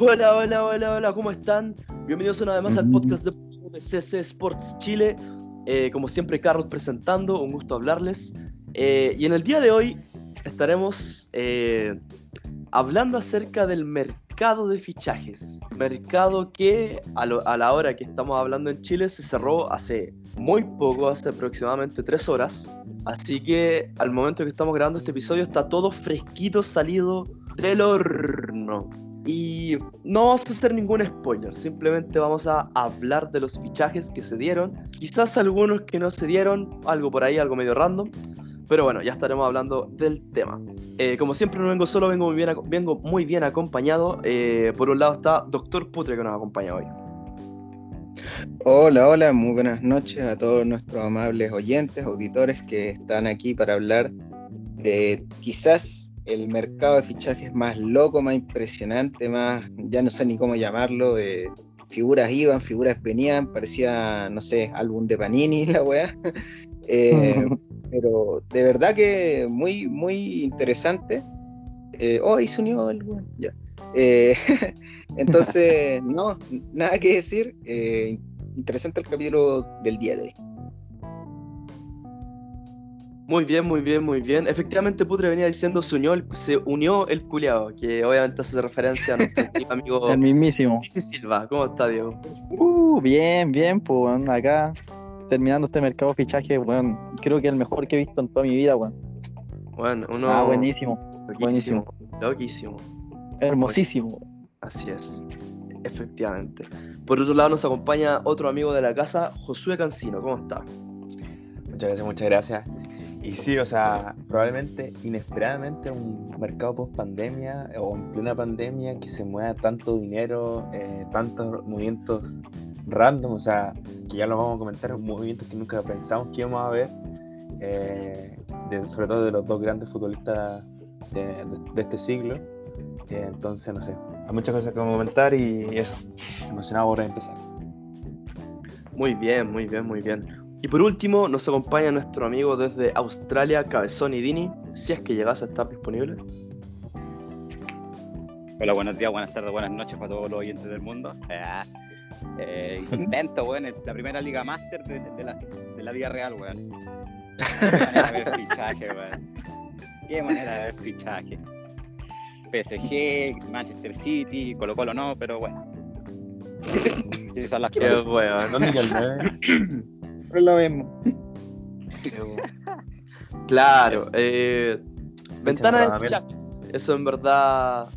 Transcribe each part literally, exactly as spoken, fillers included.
Hola, hola, hola, hola, ¿cómo están? Bienvenidos una vez más al podcast de C C Sports Chile. Eh, como siempre, Carlos presentando, un gusto hablarles. Eh, y en el día de hoy estaremos eh, hablando acerca del mercado de fichajes. Mercado que a, lo, a la hora que estamos hablando en Chile se cerró hace muy poco, hace aproximadamente tres horas. Así que al momento que estamos grabando este episodio está todo fresquito, salido del horno. Y no vamos a hacer ningún spoiler, simplemente vamos a hablar de los fichajes que se dieron. Quizás algunos que no se dieron, algo por ahí, algo medio random. Pero bueno, ya estaremos hablando del tema. Eh, como siempre no vengo solo, vengo muy bien, vengo muy bien acompañado. Eh, por un lado está doctor Putre, que nos acompaña hoy. Hola, hola, muy buenas noches a todos nuestros amables oyentes, auditores que están aquí para hablar de quizás el mercado de fichajes más loco, más impresionante, más, ya no sé ni cómo llamarlo, eh, figuras iban, figuras venían, parecía, no sé, álbum de Panini, la weá. Eh, pero de verdad que muy, muy interesante. Eh, oh, ahí se unió el weón, ya. Eh, entonces, no, nada que decir. Eh, interesante el capítulo del día de hoy. Muy bien, muy bien, muy bien. Efectivamente, Putre venía diciendo se unió el, se unió el culeado, que obviamente hace referencia a nuestro amigo. El mismísimo. Sí, sí, Silva. ¿Cómo está, Diego? Uh, bien, bien, pues, bueno, acá terminando este mercado de fichaje, bueno, creo que el mejor que he visto en toda mi vida, bueno. Bueno, uno. Ah, buenísimo. Buenísimo. Loquísimo. Hermosísimo. Así es, efectivamente. Por otro lado nos acompaña otro amigo de la casa, Josué Cancino, ¿cómo está? Muchas gracias, muchas gracias. Y sí, o sea, probablemente inesperadamente un mercado post pandemia o en plena pandemia que se mueva tanto dinero, eh, tantos movimientos random, o sea, que ya lo vamos a comentar, movimientos que nunca pensamos que íbamos a ver, eh, de, sobre todo de los dos grandes futbolistas de, de, de este siglo. Entonces, no sé, hay muchas cosas que comentar y eso, emocionado por empezar. Muy bien, muy bien, muy bien. Y por último, nos acompaña nuestro amigo desde Australia, Cabezón y Dini, si es que llegas a estar disponible. Hola, buenos días, buenas tardes, buenas noches para todos los oyentes del mundo. Eh, eh, intento, weón, la primera Liga Master de, de, la, de la Liga Real, weón. Qué manera de ver fichaje, weón. Qué manera de ver fichaje. P S G, Manchester City, Colo Colo no, pero bueno. Sí, son las que es bueno, no me pero es lo mismo. Claro, eh, ventana de fichajes. Eso en verdad,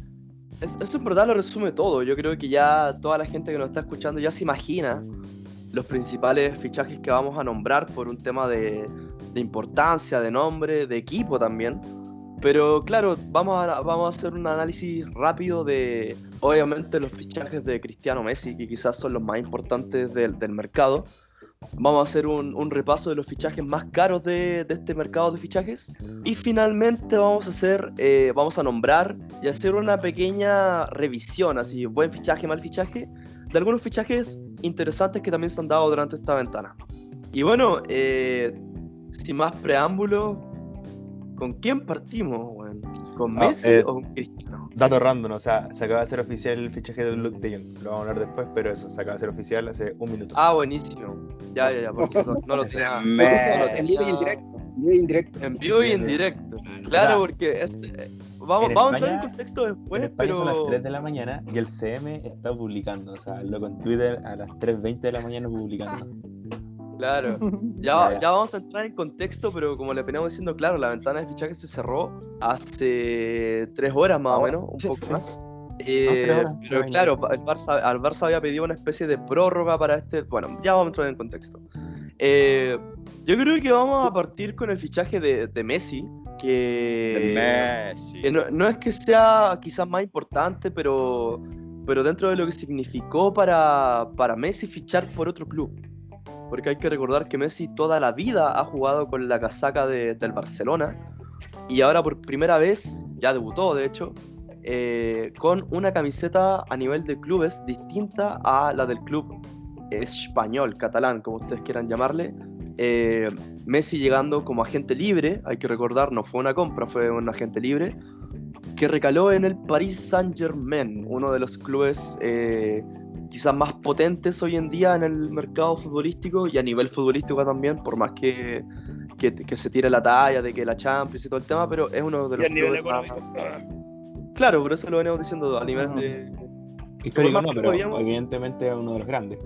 eso en verdad lo resume todo. Yo creo que ya toda la gente que nos está escuchando ya se imagina los principales fichajes que vamos a nombrar por un tema de, de importancia, de nombre, de equipo también. Pero claro, vamos a, vamos a hacer un análisis rápido de, obviamente, los fichajes de Cristiano, Messi, que quizás son los más importantes del, del mercado. Vamos a hacer un, un repaso de los fichajes más caros de, de este mercado de fichajes. Y finalmente vamos a hacer, eh, vamos a nombrar y hacer una pequeña revisión, así, buen fichaje, mal fichaje, de algunos fichajes interesantes que también se han dado durante esta ventana. Y bueno, eh, sin más preámbulos, ¿con quién partimos, weón? ¿Con Messi ah, eh, o con Cristiano? Dato random, o sea, se acaba de hacer oficial el fichaje de Luke de Jong. Lo vamos a hablar después, pero eso, se acaba de hacer oficial hace un minuto. Ah, buenísimo. Ya, ya, ya, porque no, no lo tenía. En vivo y en directo. indirecto. En vivo y en directo. Claro, porque es, vamos, vamos a entrar en contexto después, en pero... Son las tres de la mañana y el C M está publicando, o sea, lo con Twitter a las tres veinte de la mañana publicando. Claro, ya, ya, ya vamos a entrar en contexto, pero como le veníamos diciendo, claro, la ventana de fichajes se cerró hace tres horas más o menos, un poco más. Eh, no, horas, pero claro, el Barça, al Barça había pedido una especie de prórroga para este... Bueno, ya vamos a entrar en contexto. Eh, yo creo que vamos a partir con el fichaje de, de Messi, que, Messi. que no, no es que sea quizás más importante, pero, pero dentro de lo que significó para, para Messi fichar por otro club. Porque hay que recordar que Messi toda la vida ha jugado con la casaca de, del Barcelona y ahora por primera vez, ya debutó de hecho, eh, con una camiseta a nivel de clubes distinta a la del club español, catalán, como ustedes quieran llamarle, eh, Messi llegando como agente libre, hay que recordar, no fue una compra, fue un agente libre, que recaló en el Paris Saint-Germain, uno de los clubes eh, quizás más potentes hoy en día en el mercado futbolístico y a nivel futbolístico también, por más que, que, que se tire la talla de que la Champions y todo el tema, pero es uno de los clubes más... Claro, por eso lo venimos diciendo a nivel de... Histórico no, pero evidentemente es uno de los grandes.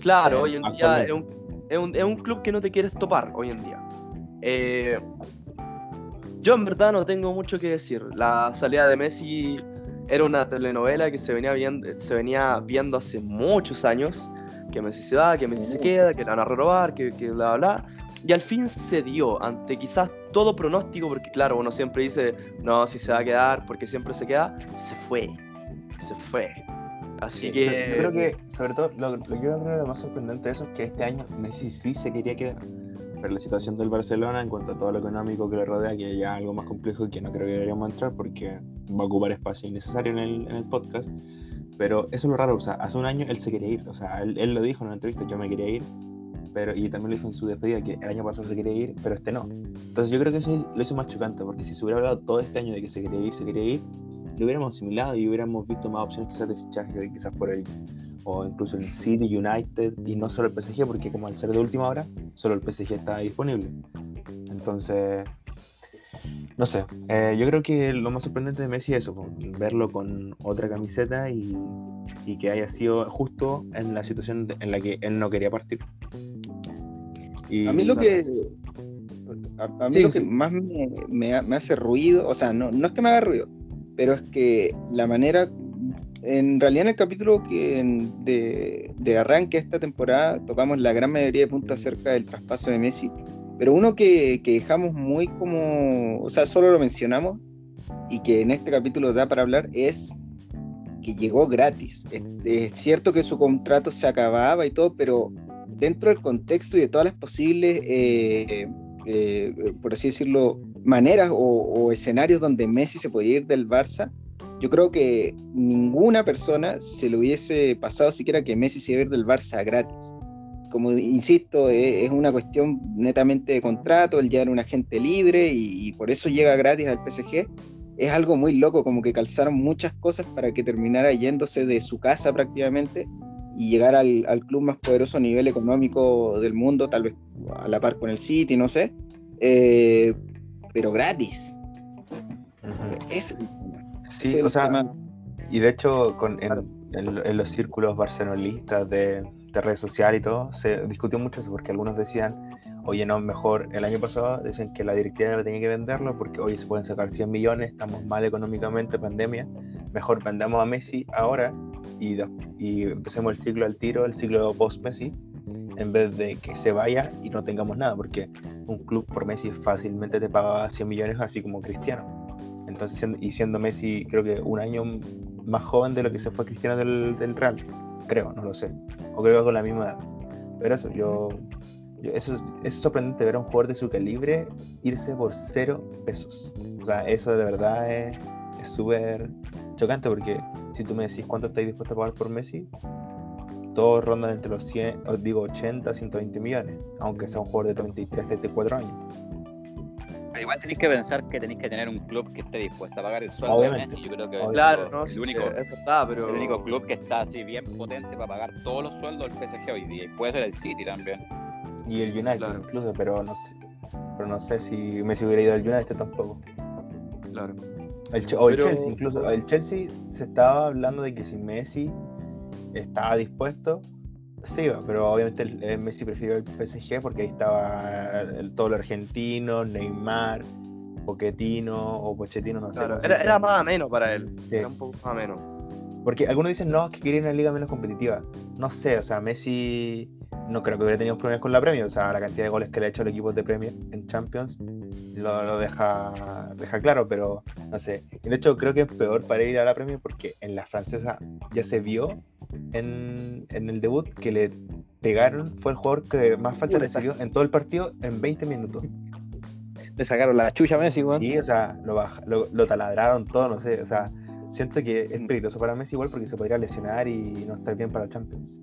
Claro, eh, hoy en día es un, es, un, es un club que no te quieres topar hoy en día. Eh, yo en verdad no tengo mucho que decir. La salida de Messi era una telenovela que se venía viendo, se venía viendo hace muchos años. Que Messi se va, que Messi se queda, que la van a renovar, que, que bla, bla. Y al fin se dio, ante quizás todo pronóstico, porque claro, uno siempre dice, no, si se va a quedar, porque siempre se queda, se fue. Se fue. Así sí, que... Yo creo que, sobre todo, lo, lo que yo creo que lo más sorprendente de eso es que este año Messi sí se quería quedar. Pero la situación del Barcelona, en cuanto a todo lo económico que le rodea, que ya es algo más complejo y que no creo que deberíamos entrar porque va a ocupar espacio innecesario en el, en el podcast. Pero eso es lo raro, o sea, hace un año él se quería ir. O sea, él, él lo dijo en una entrevista, yo me quería ir. Pero, y también lo hizo en su despedida, que el año pasado se quería ir, pero este no. Entonces yo creo que eso lo hizo más chocante, porque si se hubiera hablado todo este año de que se quería ir, se quería ir, lo hubiéramos asimilado y hubiéramos visto más opciones quizás de fichaje, quizás por el, o incluso el City, United, y no solo el P S G, porque como al ser de última hora, solo el P S G está disponible. Entonces, no sé, eh, yo creo que lo más sorprendente de Messi es eso, verlo con otra camiseta y, y que haya sido justo en la situación en la que él no quería partir. Y, a mí lo no, que... A, a mí sí, lo que sí. más me, me, me hace ruido, o sea, no, no es que me haga ruido, pero es que la manera, en realidad en el capítulo que en, de, de arranque esta temporada tocamos la gran mayoría de puntos acerca del traspaso de Messi, pero uno que, que dejamos muy como, o sea, solo lo mencionamos y que en este capítulo da para hablar es que llegó gratis. Es, es cierto que su contrato se acababa y todo, pero dentro del contexto y de todas las posibles, eh, eh, por así decirlo, maneras o, o escenarios donde Messi se podía ir del Barça, yo creo que ninguna persona se le hubiese pasado siquiera que Messi se iba a ir del Barça gratis. Como insisto, es, es una cuestión netamente de contrato, él ya era un agente libre y, y por eso llega gratis al P S G. Es algo muy loco, como que calzaron muchas cosas para que terminara yéndose de su casa prácticamente y llegar al, al club más poderoso a nivel económico del mundo, tal vez a la par con el City, no sé. Eh... pero gratis. Uh-huh. Es, sí, es o sea, tema. Y de hecho con, en, en, en los círculos barcelonistas de, de redes sociales y todo, se discutió mucho eso, porque algunos decían, oye no, mejor el año pasado decían que la directiva tenía que venderlo porque oye se pueden sacar cien millones, estamos mal económicamente, pandemia, mejor vendamos a Messi ahora y, y empecemos el ciclo al tiro, el ciclo post-Messi, en vez de que se vaya y no tengamos nada, porque un club por Messi fácilmente te pagaba cien millones, así como Cristiano. Entonces, y siendo Messi, creo que un año más joven de lo que se fue Cristiano del, del Real, creo, no lo sé, o creo que con la misma edad. Pero eso, yo, yo eso, eso es sorprendente, ver a un jugador de su calibre irse por cero pesos. O sea, eso de verdad es súper chocante, porque si tú me decís cuánto estáis dispuesto a pagar por Messi, todos rondan entre los cien, os digo ochenta, ciento veinte millones, aunque sea un jugador de treinta y tres, treinta y cuatro años. Pero igual tenéis que pensar que tenéis que tener un club que esté dispuesto a pagar el sueldo de Messi. Yo creo que claro, el, no, el, sí, único, está, pero... el único club que está así bien potente para pagar todos los sueldos del P S G hoy día, y puede ser el City también. Y el United claro. incluso, pero no sé, pero no sé si Messi hubiera ido al United tampoco. Claro. El, o el pero... Chelsea, incluso el Chelsea se estaba hablando de que si Messi estaba dispuesto, sí, pero obviamente el, el Messi prefirió el P S G porque ahí estaba el, todo lo argentino, Neymar, Pochettino o Pochettino, no claro, sé. Era, era más ameno para él, sí. Era un poco más ameno. Porque algunos dicen, no, es que quería una liga menos competitiva. No sé, o sea, Messi no creo que hubiera tenido problemas con la Premier, o sea, la cantidad de goles que le ha hecho al equipo de Premier en Champions lo, lo deja, deja claro, pero no sé. De hecho, creo que es peor para ir a la Premier porque en la francesa ya se vio en, en el debut que le pegaron, fue el jugador que más falta recibió en todo el partido en veinte minutos. Le sacaron la chucha a Messi, weón. Sí, o sea, lo, baja, lo, lo taladraron todo, no sé, o sea, siento que es peligroso para Messi igual porque se podría lesionar y no estar bien para el Champions.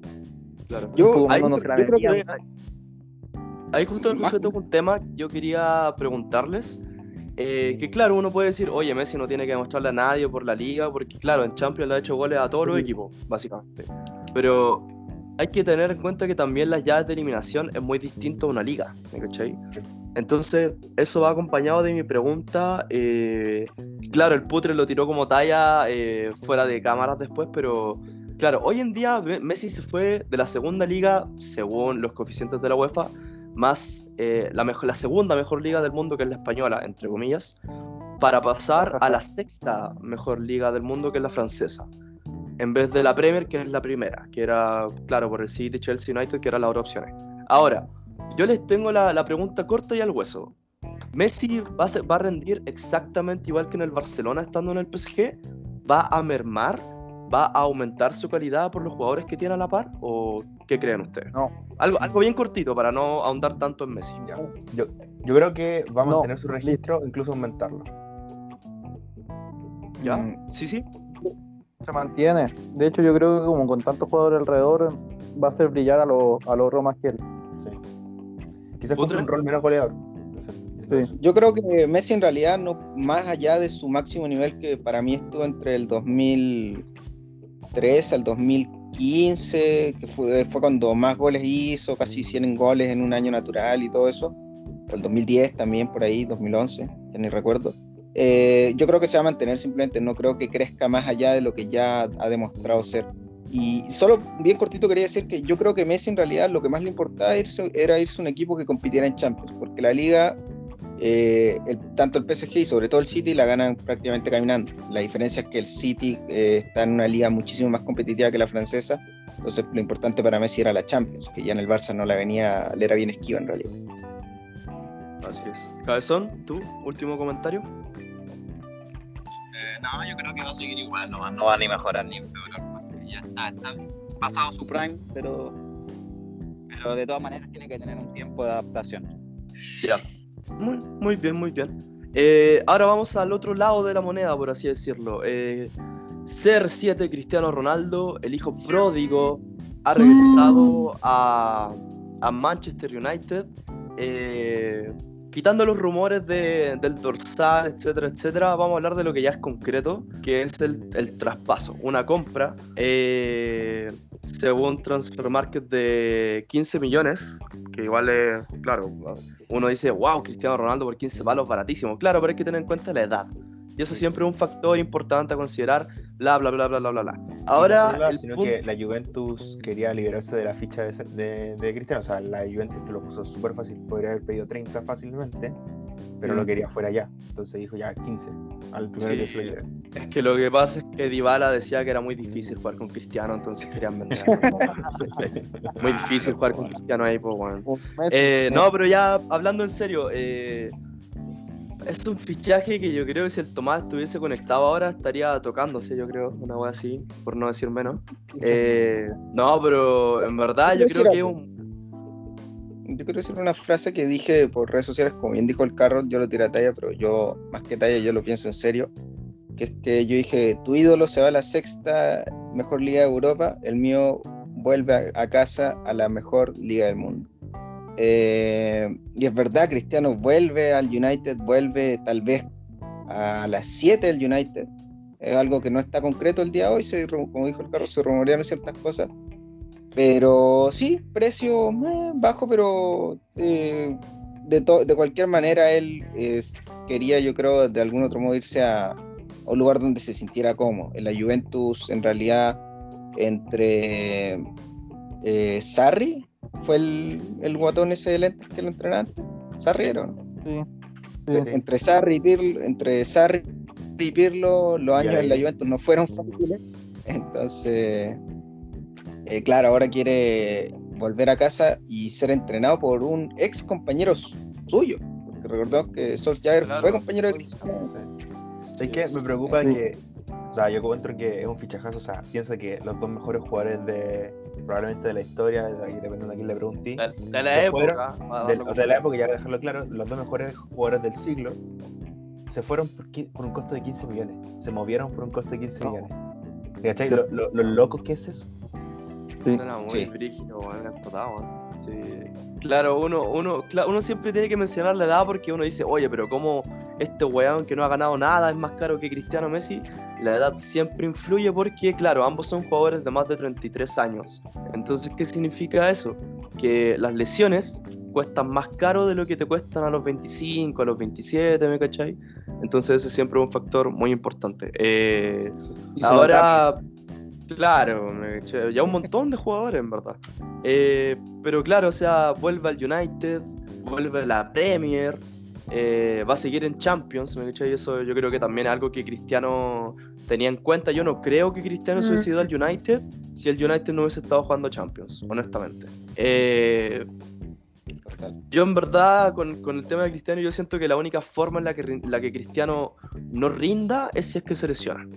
Claro. Yo, ahí, yo creo que ahí justo en el concepto con un tema, yo quería preguntarles, eh, que claro, uno puede decir, oye, Messi no tiene que demostrarle a nadie por la Liga, porque claro, en Champions le ha hecho goles a todos los equipos, básicamente. Pero hay que tener en cuenta que también las llaves de eliminación es muy distinto a una liga, ¿me cachai? Entonces, eso va acompañado de mi pregunta. Eh, claro, el Putre lo tiró como talla eh, fuera de cámaras después, pero claro, hoy en día Messi se fue de la segunda liga, según los coeficientes de la UEFA, más eh, la, mejor, la segunda mejor liga del mundo, que es la española, entre comillas, para pasar a la sexta mejor liga del mundo, que es la francesa, en vez de la Premier, que es la primera, que era, claro, por el City, Chelsea, United, que eran las otras opciones. Ahora, yo les tengo la, la pregunta corta y al hueso. ¿Messi va a, ser, va a rendir exactamente igual que en el Barcelona estando en el P S G? ¿Va a mermar? ¿Va a aumentar su calidad por los jugadores que tiene a la par? ¿O qué creen ustedes? No. Algo, algo bien cortito para no ahondar tanto en Messi. Ya. Yo, yo creo que va a mantener no. su registro, incluso aumentarlo. ¿Ya? Mm. Sí, sí. Se mantiene. De hecho, yo creo que como con tantos jugadores alrededor, va a hacer brillar a los a los más que él. Sí. Quizás con un rol menos goleador. Sí. Yo creo que Messi en realidad, no, más allá de su máximo nivel, que para mí estuvo entre el dos mil tres al dos mil quince, que fue, fue cuando más goles hizo, casi cien goles en un año natural y todo eso, o el dos mil diez también por ahí, dos mil once, ya ni recuerdo. Eh, yo creo que se va a mantener simplemente, no creo que crezca más allá de lo que ya ha demostrado ser. Y solo bien cortito quería decir que yo creo que Messi en realidad lo que más le importaba irse, era irse a un equipo que compitiera en Champions, porque la Liga, eh, el, tanto el P S G y sobre todo el City la ganan prácticamente caminando. La diferencia es que el City eh, está en una liga muchísimo más competitiva que la francesa, entonces lo importante para Messi era la Champions, que ya en el Barça no la venía, le era bien esquiva en realidad. Así es. Cabezón, ¿tú? Último comentario. No, yo creo que va a seguir igual, no, no va a ni mejorar ni empeorar, ya está, está pasado su prime, pero pero de todas maneras tiene que tener un tiempo de adaptación. Ya, muy, muy bien, muy bien. Eh, ahora vamos al otro lado de la moneda, por así decirlo. Eh, C R siete Cristiano Ronaldo, el hijo pródigo, ha regresado a, a Manchester United. Eh... Quitando los rumores de, del dorsal, etcétera, etcétera, vamos a hablar de lo que ya es concreto, que es el, el traspaso, una compra, eh, según Transfer Market, de quince millones, que igual es, claro, uno dice, wow, Cristiano Ronaldo por quince palos, baratísimo, claro, pero hay que tener en cuenta la edad, y eso siempre es un factor importante a considerar, bla, bla, bla, bla, bla, bla. Ahora, no, el sino punto... que la Juventus quería liberarse de la ficha de, de, de Cristiano, o sea, la Juventus te lo puso súper fácil, podría haber pedido treinta fácilmente, pero mm. lo quería fuera ya, entonces dijo ya quince, al primero sí. que se lo lleve. Es que lo que pasa es que Dybala decía que era muy difícil jugar con Cristiano, entonces querían vender. Muy difícil jugar con Cristiano ahí, pues bueno. Eh, no, pero ya, hablando en serio, eh... es un fichaje que yo creo que si el Tomás estuviese conectado ahora estaría tocándose, yo creo, una hueá así, por no decir menos. Eh, no, pero en verdad yo creo que es un... Yo quiero decir una frase que dije por redes sociales, como bien dijo el Carro, yo lo tiré a talla, pero yo, más que talla, yo lo pienso en serio. Que es que yo dije, tu ídolo se va a la sexta mejor liga de Europa, el mío vuelve a casa a la mejor liga del mundo. Eh, y es verdad, Cristiano vuelve al United, vuelve tal vez a las siete del United. Es algo que no está concreto el día de hoy, se, como dijo el Carlos, se rumorearon ciertas cosas. Pero sí, precio eh, bajo, pero eh, de, to- de cualquier manera él eh, quería, yo creo, de algún otro modo irse a, a un lugar donde se sintiera cómodo. En la Juventus, en realidad, entre eh, Sarri... fue el, el guatón ese de lentes que lo entrenaron, Sarri, ¿no? Sí, sí. Entre Sarri y Pirlo, entre Sarri y Pirlo, los años en la Juventus no fueron fáciles. Entonces, eh, claro, ahora quiere volver a casa y ser entrenado por un ex compañero suyo. Porque recordemos que Solskjaer claro, fue compañero de Cristiano. Es que me preocupa sí. que, o sea, yo encuentro que es un fichajazo, o sea, piensa que los dos mejores jugadores de probablemente de la historia, de, dependiendo de a quién le pregunté, de, de la época, fueron, del, o de la época, ya para dejarlo claro, los dos mejores jugadores del siglo se fueron por, por un costo de quince millones, se movieron por un costo de quince millones. ¿Cachai? Lo, lo, lo loco que es eso. Sí. Suena muy brígido, bueno, explotado, bueno. Sí, claro, uno, uno, claro, uno siempre tiene que mencionar la edad porque uno dice, oye, pero cómo este weón que no ha ganado nada es más caro que Cristiano Messi. La edad siempre influye porque, claro, ambos son jugadores de más de treinta y tres años. Entonces, ¿qué significa eso? Que las lesiones cuestan más caro de lo que te cuestan a los veinticinco, a los veintisiete, ¿me cachai? Entonces eso siempre es un factor muy importante. Eh, ahora... Claro, ya un montón de jugadores en verdad, eh, pero claro, o sea, vuelve al United, vuelve a la Premier, eh, va a seguir en Champions, ¿me cachai? Eso yo creo que también es algo que Cristiano tenía en cuenta. Yo no creo que Cristiano mm. se hubiese ido al United si el United no hubiese estado jugando Champions, honestamente. eh, Yo en verdad, con, con el tema de Cristiano, yo siento que la única forma en la que, la que Cristiano no rinda es si es que se lesiona.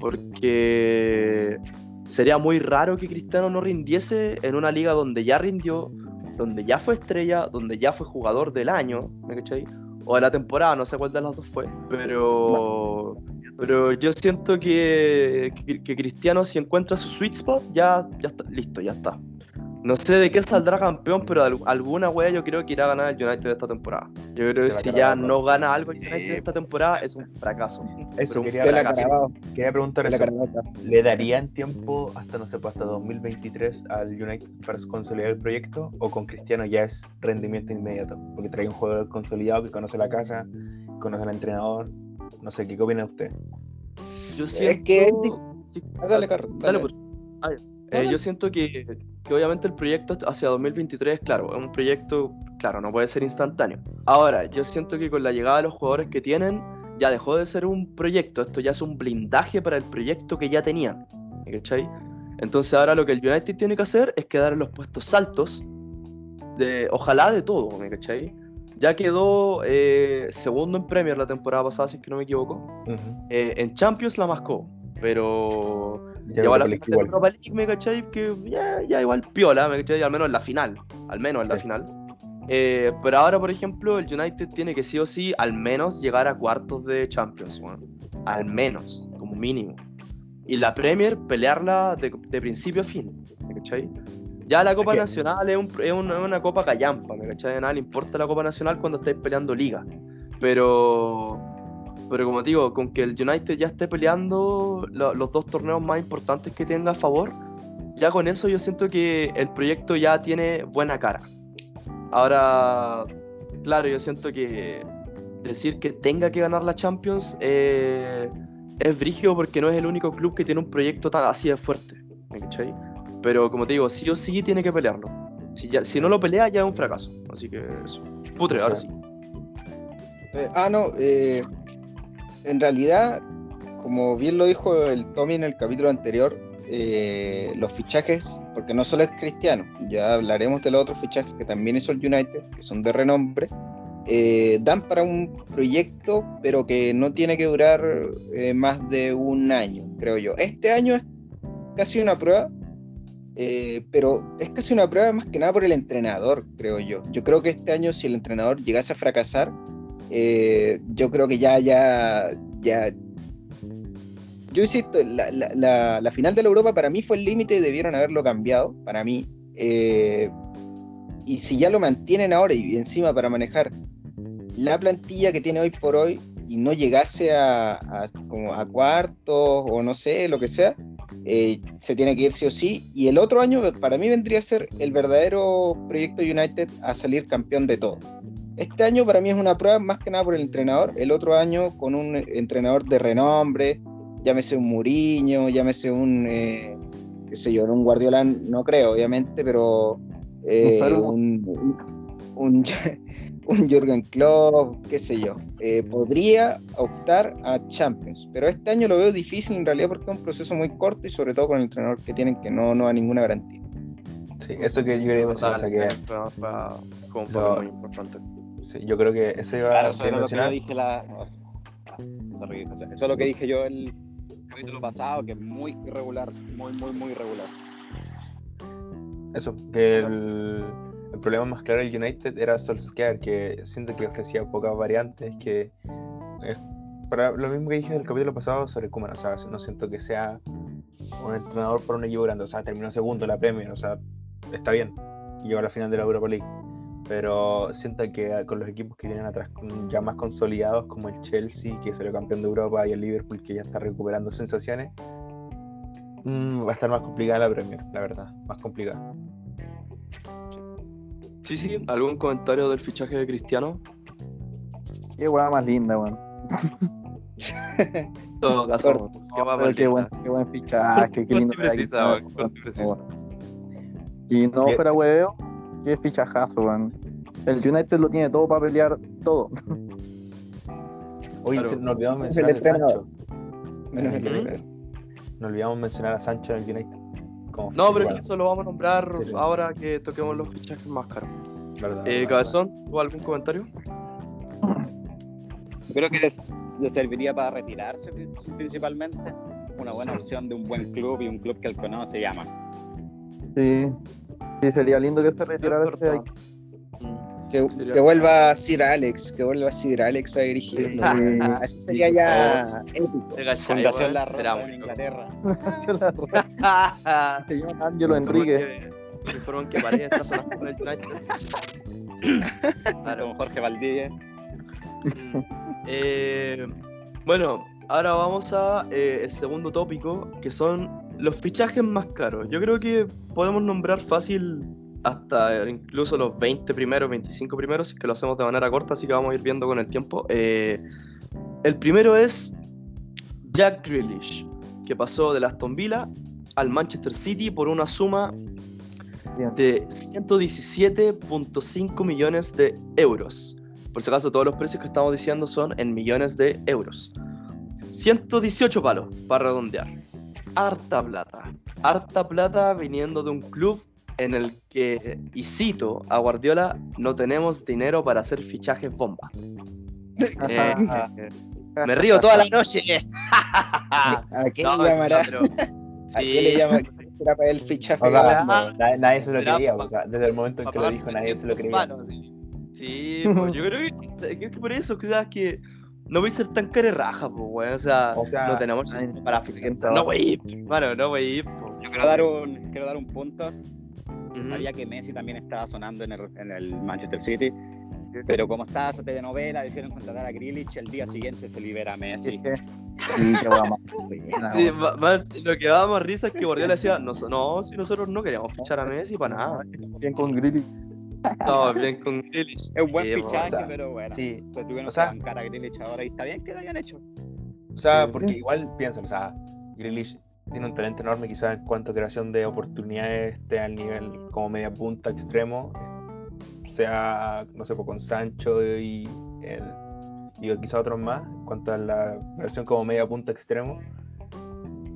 Porque sería muy raro que Cristiano no rindiese en una liga donde ya rindió, donde ya fue estrella, donde ya fue jugador del año, ¿me cachai? O de la temporada, no sé cuál de las dos fue. Pero, pero yo siento que, que, que Cristiano, si encuentra su sweet spot, ya, ya está, listo, ya está. No sé de qué saldrá campeón, pero alguna wea yo creo que irá a ganar el United esta temporada. Yo creo que si ya no gana algo el United esta temporada, es un fracaso. Eso, quería, un fracaso. quería preguntar eso. ¿Le darían tiempo hasta, no sé, hasta dos mil veintitrés al United para consolidar el proyecto? ¿O con Cristiano ya es rendimiento inmediato? Porque trae un jugador consolidado que conoce la casa, conoce al entrenador. No sé, ¿qué opina usted? Yo siento... Es que... Sí. Ah, dale, Carlos. Dale, dale. Por... Eh, yo siento que, que obviamente el proyecto hacia dos mil veintitrés, claro, es un proyecto, claro, no puede ser instantáneo. Ahora, yo siento que con la llegada de los jugadores que tienen, ya dejó de ser un proyecto, esto ya es un blindaje para el proyecto que ya tenían, ¿cachai? Entonces ahora lo que el United tiene que hacer es quedar en los puestos altos, de, ojalá de todo, ¿cachai? Ya quedó eh, segundo en Premier la temporada pasada, si que no me equivoco. Uh-huh. eh, En Champions la mascó, pero... Lleva a la final de Europa League, ¿me cachai? Que ya, ya igual piola, ¿me cachai? Al menos en la final, al menos en la sí. final. Eh, pero ahora, por ejemplo, el United tiene que sí o sí al menos llegar a cuartos de Champions, bueno, al menos, como mínimo. Y la Premier, pelearla de, de principio a fin, ¿me cachai? Ya la Copa ¿Qué? Nacional es, un, es una, una copa callampa, ¿me cachai? De nada le importa la Copa Nacional cuando estáis peleando liga. Pero... Pero como te digo, con que el United ya esté peleando lo, los dos torneos más importantes que tenga a favor, ya con eso yo siento que el proyecto ya tiene buena cara. Ahora, claro, yo siento que decir que tenga que ganar la Champions eh, es brígido porque no es el único club que tiene un proyecto tan así de fuerte, ¿me cachai? Pero como te digo, sí o sí tiene que pelearlo. Si, ya, si no lo pelea ya es un fracaso. Así que eso. Putre, ahora sí. Eh, ah, no, eh... En realidad, como bien lo dijo el Tommy en el capítulo anterior, eh, los fichajes, porque no solo es Cristiano, ya hablaremos de los otros fichajes que también hizo el United, que son de renombre, eh, dan para un proyecto, pero que no tiene que durar eh, más de un año, creo yo. Este año es casi una prueba, eh, pero es casi una prueba más que nada por el entrenador, creo yo. Yo creo que este año, si el entrenador llegase a fracasar, Eh, yo creo que ya, ya, ya. Yo insisto, la, la, la, la final de la Europa para mí fue el límite y debieron haberlo cambiado, para mí. Eh, y si ya lo mantienen ahora y encima para manejar la plantilla que tiene hoy por hoy y no llegase a, a, como a cuartos o no sé, lo que sea, eh, se tiene que ir sí o sí. Y el otro año para mí vendría a ser el verdadero proyecto United a salir campeón de todo. Este año para mí es una prueba más que nada por el entrenador. El otro año con un entrenador de renombre, llámese un Mourinho, llámese un, eh, qué sé yo, un Guardiola, no creo obviamente, pero eh, un, un, un, un Jürgen Klopp, qué sé yo, eh, podría optar a Champions. Pero este año lo veo difícil en realidad porque es un proceso muy corto y sobre todo con el entrenador que tienen que no, no da ninguna garantía. Sí, eso que yo quería mencionar, que es como un poco muy importante. Sí, yo creo que eso iba claro, a ser mencionado. Eso, la... eso es lo que dije yo el capítulo pasado, que es muy irregular, muy, muy, muy irregular. Eso, que el, el problema más claro del United era Solskjaer, que siento que ofrecía pocas variantes, que es para lo mismo que dije del capítulo pasado sobre Koeman, o sea, no siento que sea un entrenador para un equipo grande, o sea, terminó segundo en la Premier, o sea, está bien. que llegó a la final de la Europa League, pero siento que con los equipos que vienen atrás ya más consolidados, como el Chelsea, que salió campeón de Europa, y el Liverpool, que ya está recuperando sensaciones, mmm, va a estar más complicada la Premier, la verdad, más complicada. Sí, sí, ¿algún comentario del fichaje de Cristiano? Qué guada más linda, bueno. Todo caso, no, qué, más más qué, buen, qué buen fichaje, qué lindo. Precisa, precisa. Y no fuera hueveo, qué fichajazo, man. El United lo tiene todo para pelear todo. Oye, claro, nos olvidamos mencionar a Sancho. Mm-hmm. Nos olvidamos mencionar a Sancho en el United. Como no, pero es que eso lo vamos a nombrar sí, sí. ahora que toquemos los fichajes más caros. Verdad, eh, verdad, Cabezón, verdad. ¿Tú algún comentario? Creo que les, les serviría para retirarse principalmente. Una buena opción de un buen club y un club que él conoce y ama. Sí, sí, sería lindo que se retirara. No que, que vuelva Sir Alex, que vuelva Sir Alex a dirigirlo. Sí. Eso sería ya épico. Fundación La Roja en Inglaterra. Fundación La Roja. Se llama Ángelo Enrique. Me informan que Paredes está sonando con el United. Claro, Jorge Valdivia. Eh, bueno, ahora vamos a eh, el segundo tópico, que son los fichajes más caros. Yo creo que podemos nombrar fácil hasta incluso los veinte primeros, veinticinco primeros, si es que lo hacemos de manera corta, así que vamos a ir viendo con el tiempo. Eh, el primero es Jack Grealish, que pasó del Aston Villa al Manchester City por una suma de ciento diecisiete punto cinco millones de euros. Por si acaso, todos los precios que estamos diciendo son en millones de euros. ciento dieciocho palos, para redondear. Harta plata. Harta plata viniendo de un club en el que, y cito a Guardiola, no tenemos dinero para hacer fichajes bomba. Eh, me río toda la noche. ¿A qué no, le llamará? No, ¿a sí. qué le llama? Era para el fichaje o sea, bomba. No, nadie se lo creía. O sea, desde el momento en que lo dijo, nadie se lo creía. Malo, sí. Sí, pues yo creo que, creo que por eso quizás que no voy a ser tan carerraja, pues, weón. O sea, o sea, no tenemos para fixar. No voy a ir, hermano, no voy a ir. Pues. Yo quiero dar un, quiero dar un punto. Yo uh-huh. sabía que Messi también estaba sonando en el, en el Manchester City, pero como estaba esa telenovela, decidieron contratar a Grealish, el día siguiente se libera a Messi. Sí, que vamos. Sí, más, lo que daba más risa es que Guardiola decía, no, no, si nosotros no queríamos fichar a Messi para nada. Bien con Grealish. No, bien con Grealish. Es un buen sí, fichaje, o sea, pero bueno. Sí. Se tuvieron o sea, que bancar a Grealish ahora y está bien que lo hayan hecho. O sea, sí, porque sí. igual piensan, o sea, Grealish tiene un talento enorme, quizás en cuanto a creación de oportunidades esté al nivel como media punta, extremo. O sea, no sé, pues con Sancho y, el, y quizás otros más, en cuanto a la versión como media punta, extremo.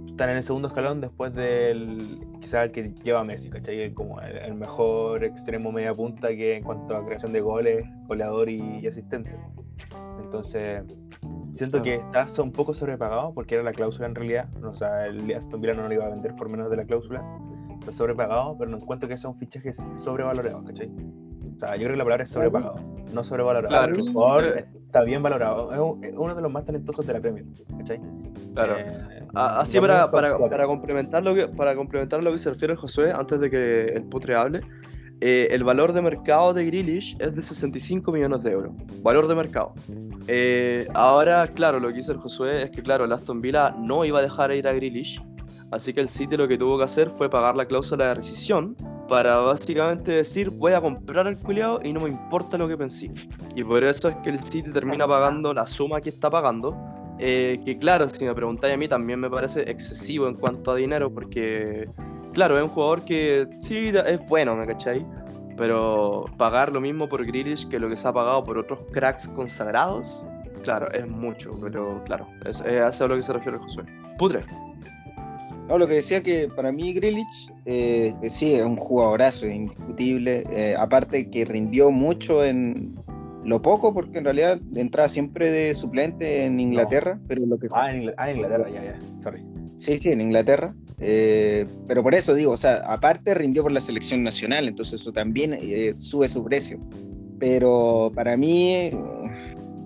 Están en el segundo escalón después del quizás el que lleva Messi, ¿cachai? Como el, el mejor extremo media punta que en cuanto a creación de goles, goleador y, y asistente. Entonces, siento ah. que está un poco sobrepagado porque era la cláusula en realidad. O sea, el Aston Villa no lo iba a vender por menos de la cláusula. Está sobrepagado, pero no encuentro que sea un fichaje sobrevalorado, ¿cachai? O sea, yo creo que la palabra es sobrepagado, no sobrevalorado. Claro. Por favor, está bien valorado. Es, un, es uno de los más talentosos de la Premier, ¿cachai? Claro. Eh, Así para, para, para, complementar lo que, para complementar lo que se refiere el Josué, antes de que el Putre hable, eh, el valor de mercado de Grealish es de sesenta y cinco millones de euros. Valor de mercado. Eh, ahora, claro, lo que hizo el Josué es que, claro, el Aston Villa no iba a dejar ir a Grealish, así que el City lo que tuvo que hacer fue pagar la cláusula de rescisión para básicamente decir, voy a comprar al culiao y no me importa lo que pensís. Y por eso es que el City termina pagando la suma que está pagando. Eh, que claro, si me preguntáis a mí también me parece excesivo en cuanto a dinero, porque claro, es un jugador que sí es bueno, ¿me cachai? Pero pagar lo mismo por Grealish que lo que se ha pagado por otros cracks consagrados, claro, es mucho, pero claro, es, es a eso a lo que se refiere Josué. Putre. No, lo que decía que para mí Grealish eh, sí es un jugadorazo indiscutible, eh, aparte que rindió mucho en... Lo poco, porque en realidad entraba siempre de suplente en Inglaterra, no. pero lo que... Ah, en Ingl- ah, Inglaterra, ya, ya, sorry. Sí, sí, en Inglaterra. Eh, pero por eso digo, o sea, aparte rindió por la selección nacional, entonces eso también eh, sube su precio. Pero para mí,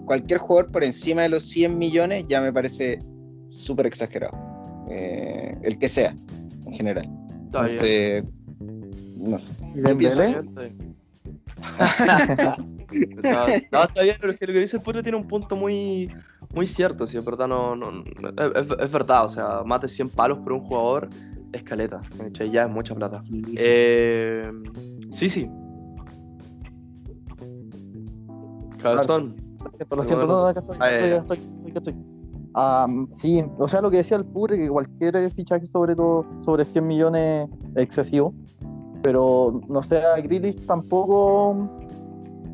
cualquier jugador por encima de los cien millones ya me parece súper exagerado. Eh, el que sea, en general. Está bien. Entonces, No sé. ¿Y Dembélé? no, no, está bien, pero es que lo que dice el Putre tiene un punto muy, muy cierto. Si es verdad, no, no, no es, es verdad. O sea, más de cien palos por un jugador es caleta. Ya es mucha plata. Sí, sí. Eh, sí, sí. Cabezón. Lo siento, no, acá estoy. Acá estoy, acá estoy. Um, sí, o sea, lo que decía el Putre, que cualquier fichaje sobre todo sobre cien millones es excesivo, pero no sé, a Grealish tampoco,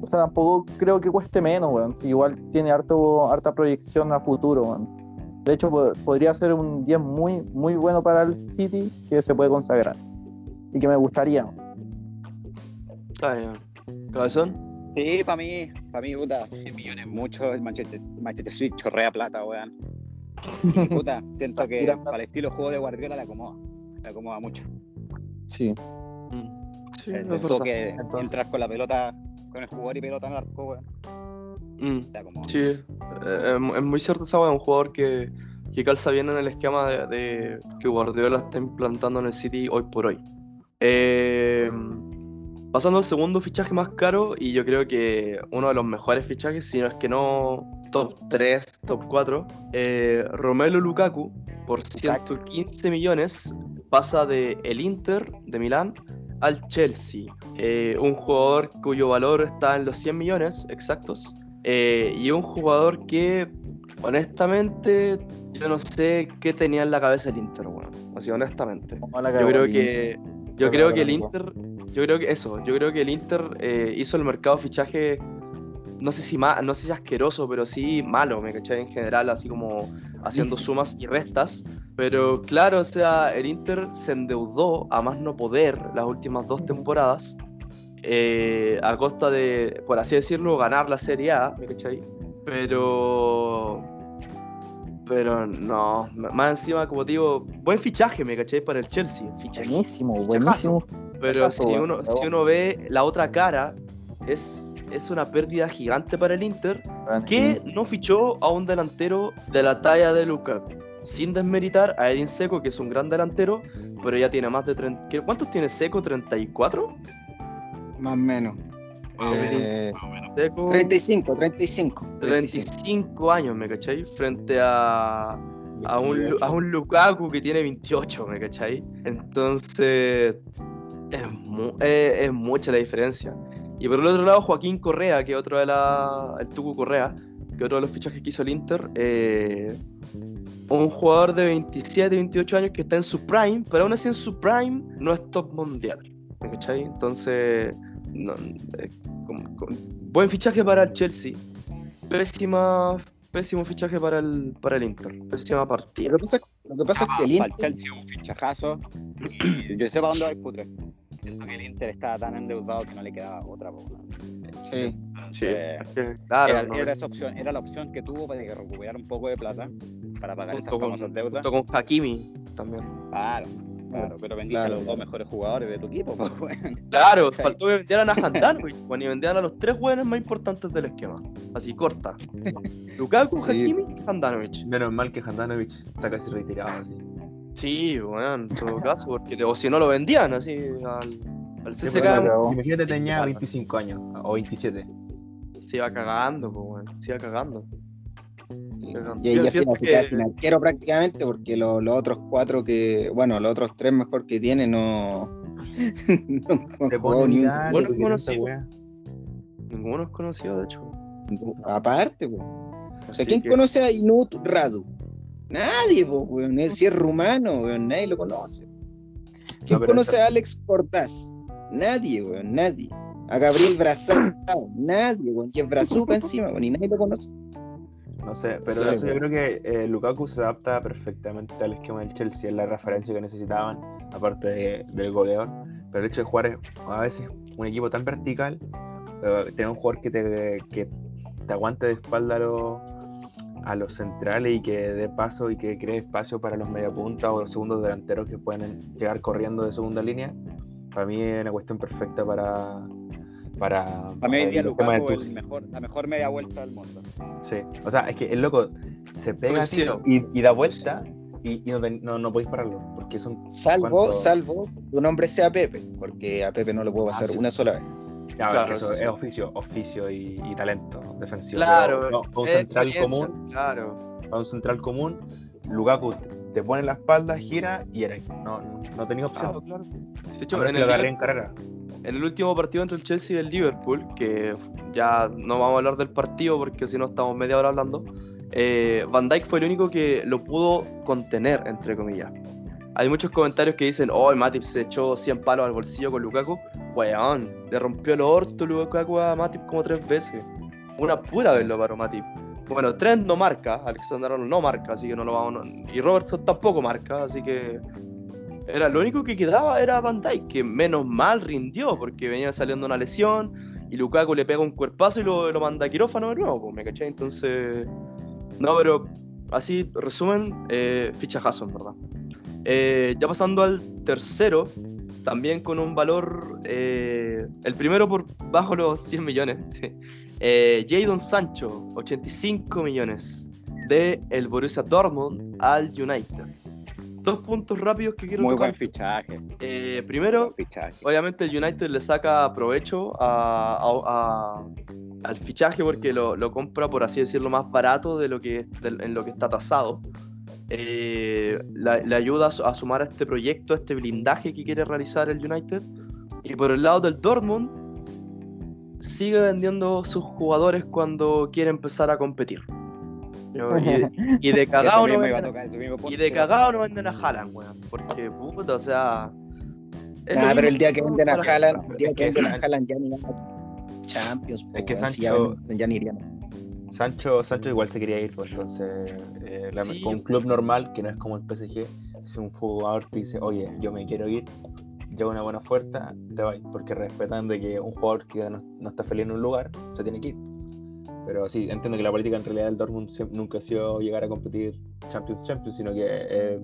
o sea, tampoco creo que cueste menos, weón. Si igual tiene harto, harta proyección a futuro, weón. De hecho, po- podría ser un diez muy, muy bueno para el City, que se puede consagrar y que me gustaría. Está bien. ¿Cabezón? Sí, para mí, para mí, puta, cien millones mucho, el Manchester, Manchester City chorrea plata, weón. Y, puta, siento que para el estilo juego de Guardiola la acomoda, la acomoda mucho. Sí. sí el no toque, entonces, entrar con la pelota, con el jugador y pelota en el arco, weón. Mm. La acomoda. Sí, eh, es muy cierto esa, weón, un jugador que, que calza bien en el esquema de, de que Guardiola está implantando en el City hoy por hoy. Eh... Pasando al segundo fichaje más caro, y yo creo que uno de los mejores fichajes, si no es que no top tres, top cuatro, eh, Romelu Lukaku, por ciento quince millones, pasa de el Inter de Milán al Chelsea. Eh, un jugador cuyo valor está en los cien millones exactos, eh, y un jugador que, honestamente, yo no sé qué tenía en la cabeza el Inter, bueno, así honestamente. Yo creo que, yo creo que el Inter... Yo creo que eso, yo creo que el Inter eh, hizo el mercado fichaje, no sé si ma- no sé si asqueroso, pero sí malo, me caché en general, así como haciendo sumas y restas. Pero claro, o sea, el Inter se endeudó a más no poder las últimas dos temporadas, eh, a costa de, por así decirlo, ganar la Serie A, me caché. Pero... Pero no, más encima, como te digo, buen fichaje, me caché, para el Chelsea. Fichaje, buenísimo, fichajazo. Buenísimo. Pero si uno, si uno ve la otra cara, es, es una pérdida gigante para el Inter, que no fichó a un delantero de la talla de Lukaku. Sin desmeritar a Edin Dzeko, que es un gran delantero, pero ya tiene más de treinta... ¿Cuántos tiene Dzeko? ¿treinta y cuatro? Más o menos. Eh, Dzeko, treinta y cinco. treinta y cinco años, ¿me cachai? Frente a... A un, a un Lukaku que tiene veintiocho, ¿me cachai? Entonces... Es, mu- es, es mucha la diferencia. Y por el otro lado, Joaquín Correa, que otro de la... El Tucu Correa, que otro de los fichajes que hizo el Inter, eh, un jugador de veintisiete, veintiocho años que está en su prime, pero aún así en su prime no es top mundial, ¿me cachai? Entonces no, eh, con, con, buen fichaje para el Chelsea, pésima, pésimo fichaje para el, para el Inter, pésima partida. Lo que pasa, lo que pasa ah, es que el Inter... Para el Chelsea un fichajazo, y yo sé para dónde va el Putre. Siento que el Inter estaba tan endeudado que no le quedaba otra, sí. Sí, claro, era, no, era esa opción, era la opción que tuvo para que recuperara un poco de plata para pagar esas famosas deudas. Junto con Hakimi también. Claro, claro, pero vendiste claro. a los dos mejores jugadores de tu equipo, pues, bueno. Claro, faltó que vendieran a Handar, güey, bueno, y vendieran a los tres buenos más importantes del esquema. Así corta. Lukaku, sí. Hakimi y Handanovic. Menos mal que Handanovic está casi retirado así. Sí, bueno, en todo caso, porque o si no lo vendían así al, al C S K. Sí, imagínate, tenía veinticinco años o veintisiete. Se iba cagando, pues, bueno, se iba cagando. Y ahí ya se queda sin arquero prácticamente, porque lo, los otros cuatro que, bueno, los otros tres mejor que tiene no. No jugó ni uno. Ninguno es conocido. Ninguno es conocido, de hecho. Aparte, pues. O sea, ¿quién que... conoce a Inut Radu? Nadie, po, weón. Él sí es rumano, weón. Nadie lo conoce. ¿Quién no, conoce eso... a Alex Cortaz? Nadie, weón. Nadie. A Gabriel Brazal. Nadie, weón. Y es Brazuca encima, weón. Y nadie lo conoce. No sé, pero sí, eso yo creo que eh, Lukaku se adapta perfectamente al esquema del Chelsea. Es la referencia que necesitaban, aparte de, del goleador. Pero el hecho de jugar a veces un equipo tan vertical, eh, tener un jugador que te, que te aguante de espalda los... a los centrales y que dé paso y que cree espacio para los mediapuntas o los segundos delanteros que pueden llegar corriendo de segunda línea, para mí es una cuestión perfecta para para, para, para mí hoy día Lukaku es la mejor media vuelta del mundo. Sí, o sea, es que el loco se pega así y, y da vuelta y, y no, ten, no, no podéis pararlo, porque son... Salvo, ¿cuántos? Salvo tu nombre sea Pepe, porque a Pepe no lo puedo pasar ah, sí. una sola vez. Ya, claro, eso sí. Es oficio, oficio y, y talento defensivo. Claro, no, un central común, claro. A un central común, Lukaku te pone en la espalda, gira y eres. No, no tenías opción. Ah, claro. De hecho, en, el, en carrera. En el último partido entre el Chelsea y el Liverpool, que ya no vamos a hablar del partido porque si no estamos media hora hablando, eh, Van Dijk fue el único que lo pudo contener, entre comillas. Hay muchos comentarios que dicen, oh, el Matip se echó cien palos al bolsillo con Lukaku. Weón, le rompió el orto Lukaku a Matip como tres veces. Una pura vez lo paró Matip. Bueno, Trent no marca, Alexander Arnold no marca, así que no lo vamos a... Y Robertson tampoco marca, así que... Era lo único que quedaba era Van Dijk, que menos mal rindió, porque venía saliendo una lesión, y Lukaku le pega un cuerpazo y lo, lo manda a quirófano de nuevo, pues, ¿me cachai? Entonces... No, pero... Así, resumen, eh, fichajazo, en verdad. Eh, ya pasando al tercero, también con un valor, eh, el primero por bajo los cien millones, eh, Jadon Sancho, ochenta y cinco millones, de el Borussia Dortmund al United. Dos puntos rápidos que quiero Muy tocar. Muy buen fichaje. Eh, primero, buen fichaje. Obviamente el United le saca provecho a, a, a, al fichaje porque lo, lo compra, por así decirlo, más barato de lo que, de, en lo que está tasado. Eh, le ayuda a sumar a este proyecto, a este blindaje que quiere realizar el United. Y por el lado del Dortmund, sigue vendiendo sus jugadores cuando quiere empezar a competir. Y, y de cagado no venden a Haaland, weón. Porque puta, o sea. Ah, pero el día que venden a Haaland, el día que venden a Haaland ya ni a Champions. Es que Sancho ya ni iría. Sancho, Sancho igual se quería ir, pues, entonces eh, la, sí, con un club normal que no es como el P S G, es un jugador que dice, oye, yo me quiero ir, llega una buena oferta, te vas, porque respetan de que un jugador que no, no está feliz en un lugar, se tiene que ir. Pero sí, entiendo que la política en realidad del Dortmund siempre, nunca ha sido llegar a competir Champions Champions, sino que eh,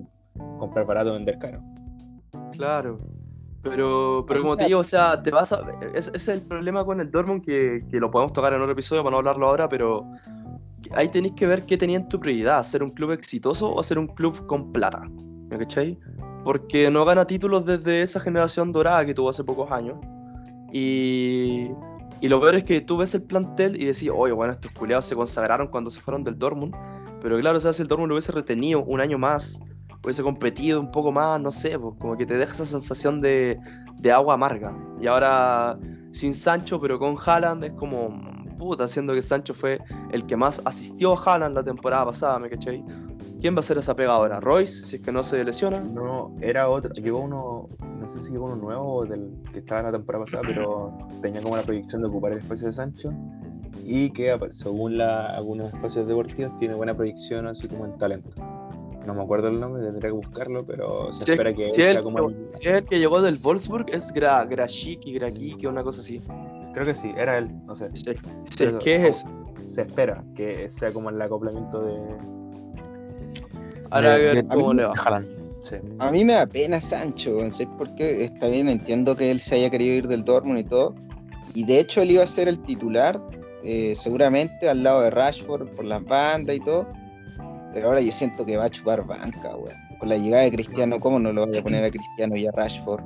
comprar barato, vender caro. Claro. Pero, pero como te digo, o sea, te vas a... Ese es el problema con el Dortmund, que, que lo podemos tocar en otro episodio para no hablarlo ahora, pero ahí tenés que ver qué tenían tu prioridad, hacer un club exitoso o hacer un club con plata, ¿me cachai? Porque no gana títulos desde esa generación dorada que tuvo hace pocos años, y, y lo peor es que tú ves el plantel y decís, oye, bueno, estos culiados se consagraron cuando se fueron del Dortmund, pero claro, o sea, si el Dortmund lo hubiese retenido un año más, hubiese competido un poco más, no sé, pues, como que te deja esa sensación de, de agua amarga. Y ahora, sin Sancho, pero con Haaland, es como puta, siendo que Sancho fue el que más asistió a Haaland la temporada pasada, ¿me cachai? ¿Quién va a hacer esa pega ahora? ¿Royce, si es que no se lesiona? No, era otro, llegó uno, no sé si llegó uno nuevo del que estaba en la temporada pasada, pero tenía como la proyección de ocupar el espacio de Sancho, y que según la, algunos espacios deportivos tiene buena proyección, así como en talento. No me acuerdo el nombre, tendría que buscarlo, pero se si espera que... Si, el, como el... si el que llegó del Wolfsburg es Gra, Grashiki, Graki, una cosa así. Creo que sí, era él, no sé. Sí, sí, eso, ¿qué es eso? Se espera que sea como el acoplamiento de... Ahora de, a ver de, cómo a mí, le va. Sí. A mí me da pena Sancho, no sé por qué. Está bien, entiendo que él se haya querido ir del Dortmund y todo. Y de hecho él iba a ser el titular, eh, seguramente al lado de Rashford, por las bandas y todo. Pero ahora yo siento que va a chupar banca, güey. Con la llegada de Cristiano, ¿cómo no lo vaya a poner a Cristiano y a Rashford?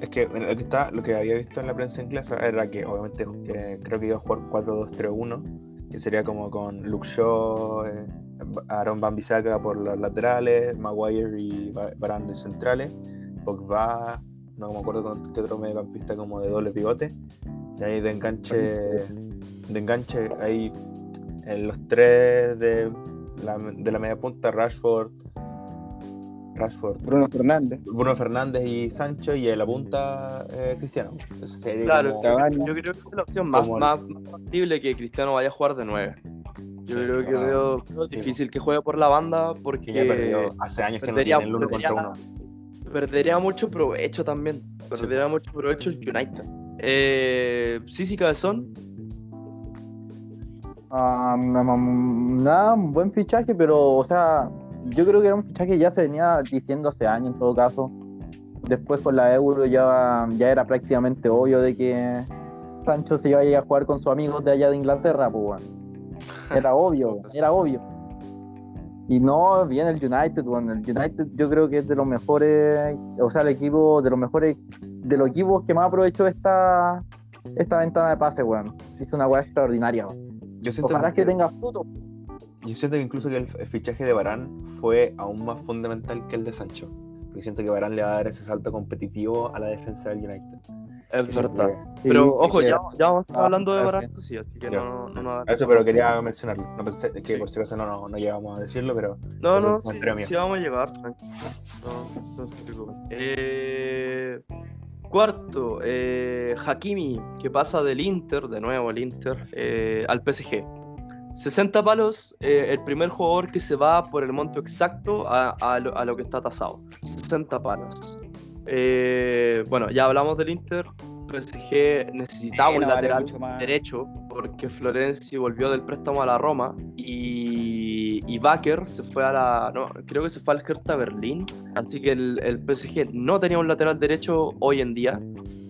Es que bueno, lo que está, lo que había visto en la prensa inglesa era que obviamente eh, creo que iba a jugar cuatro dos tres uno, que sería como con Luke Shaw, eh, Aaron Wan-Bissaka por los laterales, Maguire y Varane de centrales, Pogba, no me acuerdo con qué otro mediocampista como de doble pivote, y ahí de enganche, de enganche ahí en los tres de La, de la media punta, Rashford, Rashford, Bruno Fernández, Bruno Fernández y Sancho, y en la punta eh, Cristiano. Claro, como, yo creo que es la opción más, el... más factible que Cristiano vaya a jugar de nueve. Yo sí, creo que ah, veo no, difícil sí. que juegue por la banda porque ya perdió, hace años que perdería, no tiene el uno perdería, contra uno. Perdería mucho provecho también, perdería sí. mucho provecho el United. Eh, sí, sí, Cabezón. Um, nada, un buen fichaje, pero, o sea, yo creo que era un fichaje que ya se venía diciendo hace años en todo caso. Después con la Euro ya, ya era prácticamente obvio de que Sancho se iba a, a jugar con sus amigos de allá de Inglaterra, pues bueno. Era obvio, era obvio. Y no, bien el United, bueno, el United yo creo que es de los mejores, o sea, el equipo de los mejores, de los equipos que más aprovechó esta esta ventana de pase, weón. Hizo una weá extraordinaria, weón. Ojalá que, que tenga fruto. Yo siento que incluso que el fichaje de Varane fue aún más fundamental que el de Sancho. Porque siento que Varane le va a dar ese salto competitivo a la defensa del United. Es verdad. Sí, pero sí, ojo, sí, ya, ya vamos ah, hablando de Varane, sí, así que yeah. no, no, no, no. Eso, pero quería mencionarlo. No pensé que sí. por si acaso no, no, no llegamos a decirlo, pero. No, no, sí, sí vamos a llegar. No, no se preocupen. Eh, cuarto, eh, Hakimi, que pasa del Inter, de nuevo el Inter, eh, al P S G. sesenta palos, eh, el primer jugador que se va por el monto exacto a, a, lo, a lo que está tasado. sesenta palos. Eh, bueno, ya hablamos del Inter. P S G necesitaba sí, un no lateral vale derecho porque Florenzi volvió del préstamo a la Roma y, y Wacker se fue a la... No, creo que se fue al Hertha Berlín. Así que el, el P S G no tenía un lateral derecho hoy en día.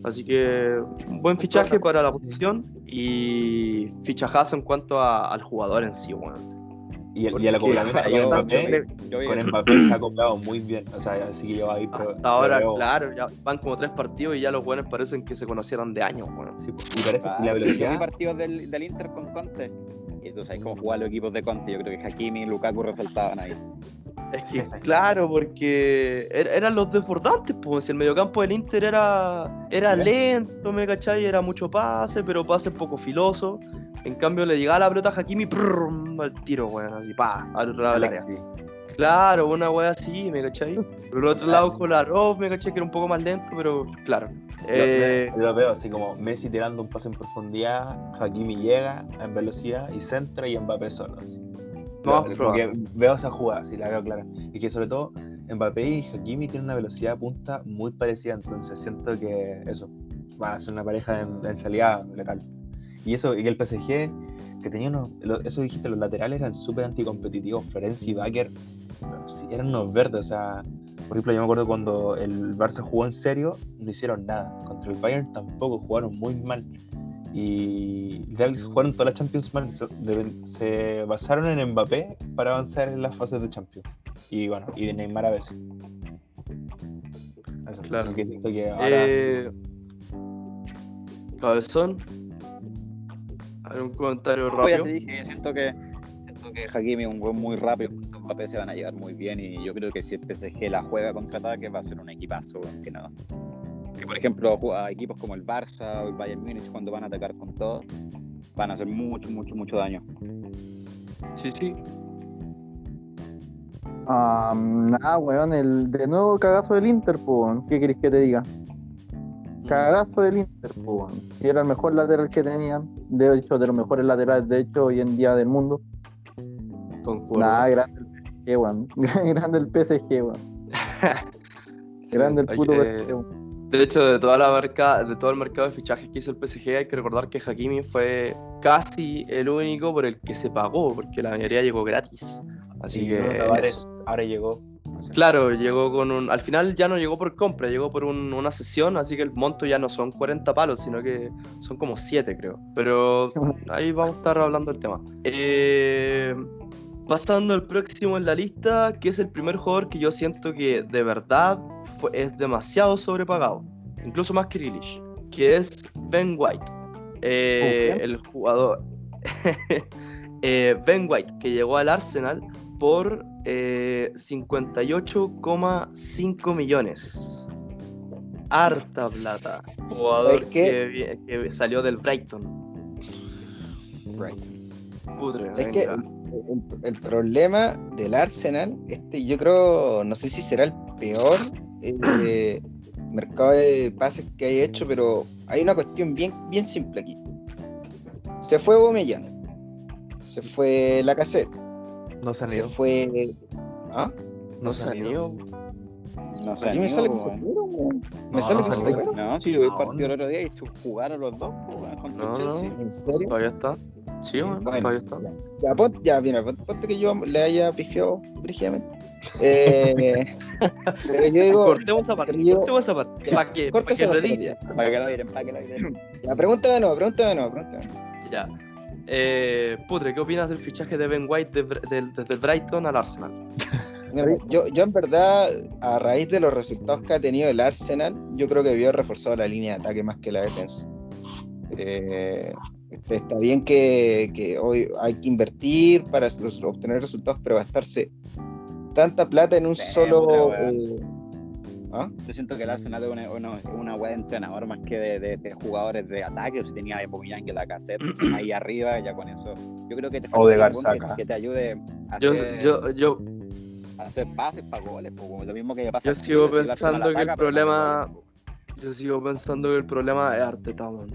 Así que un buen fichaje para la posición y fichajazo en cuanto a, al jugador en sí, bueno. Y el, y el acoplamiento Mbappé, con Mbappé se ha acoplado muy bien, o sea, así que yo ahí pero, hasta ahora, pero... claro, ya van como tres partidos y ya los buenos parecen que se conocieran de años, bueno. Sí, pues, y parece ah, la velocidad. Yo vi partidos del, del Inter con Conte, y tú sabes cómo jugar los equipos de Conte, yo creo que Hakimi y Lukaku resaltaban ahí. Es que, claro, porque er, eran los desbordantes, pues el mediocampo del Inter era, era lento, me cachai, era mucho pase, pero pase poco filoso. En cambio le llegaba la pelota a Hakimi, prrr, al tiro, weón, así, pa, al lado del área. Claro, una weá así, me cachai. Por el otro lado con la Rov, me cachai, que era un poco más lento, pero claro. Eh... Lo, lo veo así como Messi tirando un pase en profundidad, Hakimi llega en velocidad y centra y Mbappé solo, así. No, porque veo esa jugada, sí, la veo clara. Y que sobre todo Mbappé y Hakimi tienen una velocidad de punta muy parecida, entonces siento que eso, van a ser una pareja en, en salida letal. Y eso, y que el P S G, que tenía unos, lo, eso dijiste, los laterales eran súper anticompetitivos, Florenzi y Wacker, eran unos verdes, o sea, por ejemplo yo me acuerdo cuando el Barça jugó en serio, no hicieron nada, contra el Bayern tampoco, jugaron muy mal. Y jugaron toda la Champions League, se basaron en Mbappé para avanzar en las fases de Champions. Y bueno, y de Neymar a veces. Eso, claro. Así que siento que ahora... Eh... Cabezón. ¿Algún comentario rápido? Pues ya te dije, siento que, siento que Hakimi es un gol muy rápido. Mbappé se van a llevar muy bien y yo creo que si el P S G la juega contra ataque va a ser un equipazo, que no... Que por ejemplo a equipos como el Barça o el Bayern Munich cuando van a atacar con todo van a hacer mucho, mucho, mucho daño. Sí, sí. Um, nada, weón, el de nuevo cagazo del Inter, po, ¿qué querés que te diga? Cagazo del Inter, po, y era el mejor lateral que tenían, de hecho de los mejores laterales de hecho hoy en día del mundo. Concuerdo. Nada, grande el P S G, weón. Grande el P S G, weón. Sí, grande el puto eh... P S G, weón. De hecho, de toda la marca, de todo el mercado de fichajes que hizo el P S G, hay que recordar que Hakimi fue casi el único por el que se pagó, porque la mayoría llegó gratis. Así y que no, eso. Ahora llegó. No sé. Claro, llegó con un. Al final ya no llegó por compra, llegó por un, una sesión, así que el monto ya no son cuarenta palos, sino que son como siete, creo. Pero ahí vamos a estar hablando del tema. Eh. Pasando al próximo en la lista, que es el primer jugador que yo siento que de verdad fue, es demasiado sobrepagado, incluso más que Grealish, que es Ben White, eh, el jugador eh, Ben White, que llegó al Arsenal por eh, cincuenta y ocho coma cinco millones, harta plata, jugador que, que salió del Brighton. Brighton. Putre, es que... El, el problema del Arsenal, este, yo creo, no sé si será el peor eh, mercado de pases que haya hecho, pero hay una cuestión bien, bien simple aquí. Se fue Bomellán, se fue Lacazette, no se han ido. Se fue. ¿Ah? No se han ido. No se han ido. Me sale que se fueron. Me no, sale que no, se fueron. No, si yo vi el partido el otro día y jugaron los dos contra no, Chelsea. No. ¿En serio? Todavía está. Sí, bueno, bueno, ahí está. Ya, ya, ponte, ya mira, ponte, ponte que yo le haya pifiado brígidamente. Eh, pero yo digo. Cortemos esa parte, yo, cortemos esa parte. Para que, pa que lo digan. Para que lo digan, para que lo digan. Ya, pregúntame no, pregúntame no, pregúntame. Ya. Eh, Putre, ¿qué opinas del fichaje de Ben White desde el de, de Brighton al Arsenal? Yo, yo en verdad, a raíz de los resultados que ha tenido el Arsenal, yo creo que debió reforzar la línea de ataque más que la defensa. Eh, está bien que, que hoy hay que invertir para los, obtener resultados, pero gastarse tanta plata en un sí, solo... Eh, ¿Ah? Yo siento que el Arsenal es una, una, una wea de entrenador más que de, de, de jugadores de ataque. O si tenía a Aubameyang y la Lacazette ahí arriba, ya con eso. Yo creo que te o de Garzaca. Que, que te ayude a hacer, yo, yo, yo, a hacer pases para goles. Pues, lo mismo que ya pasa. Yo sigo aquí, pensando el que ataca, el problema. No yo sigo pensando que el problema es Arteta, man.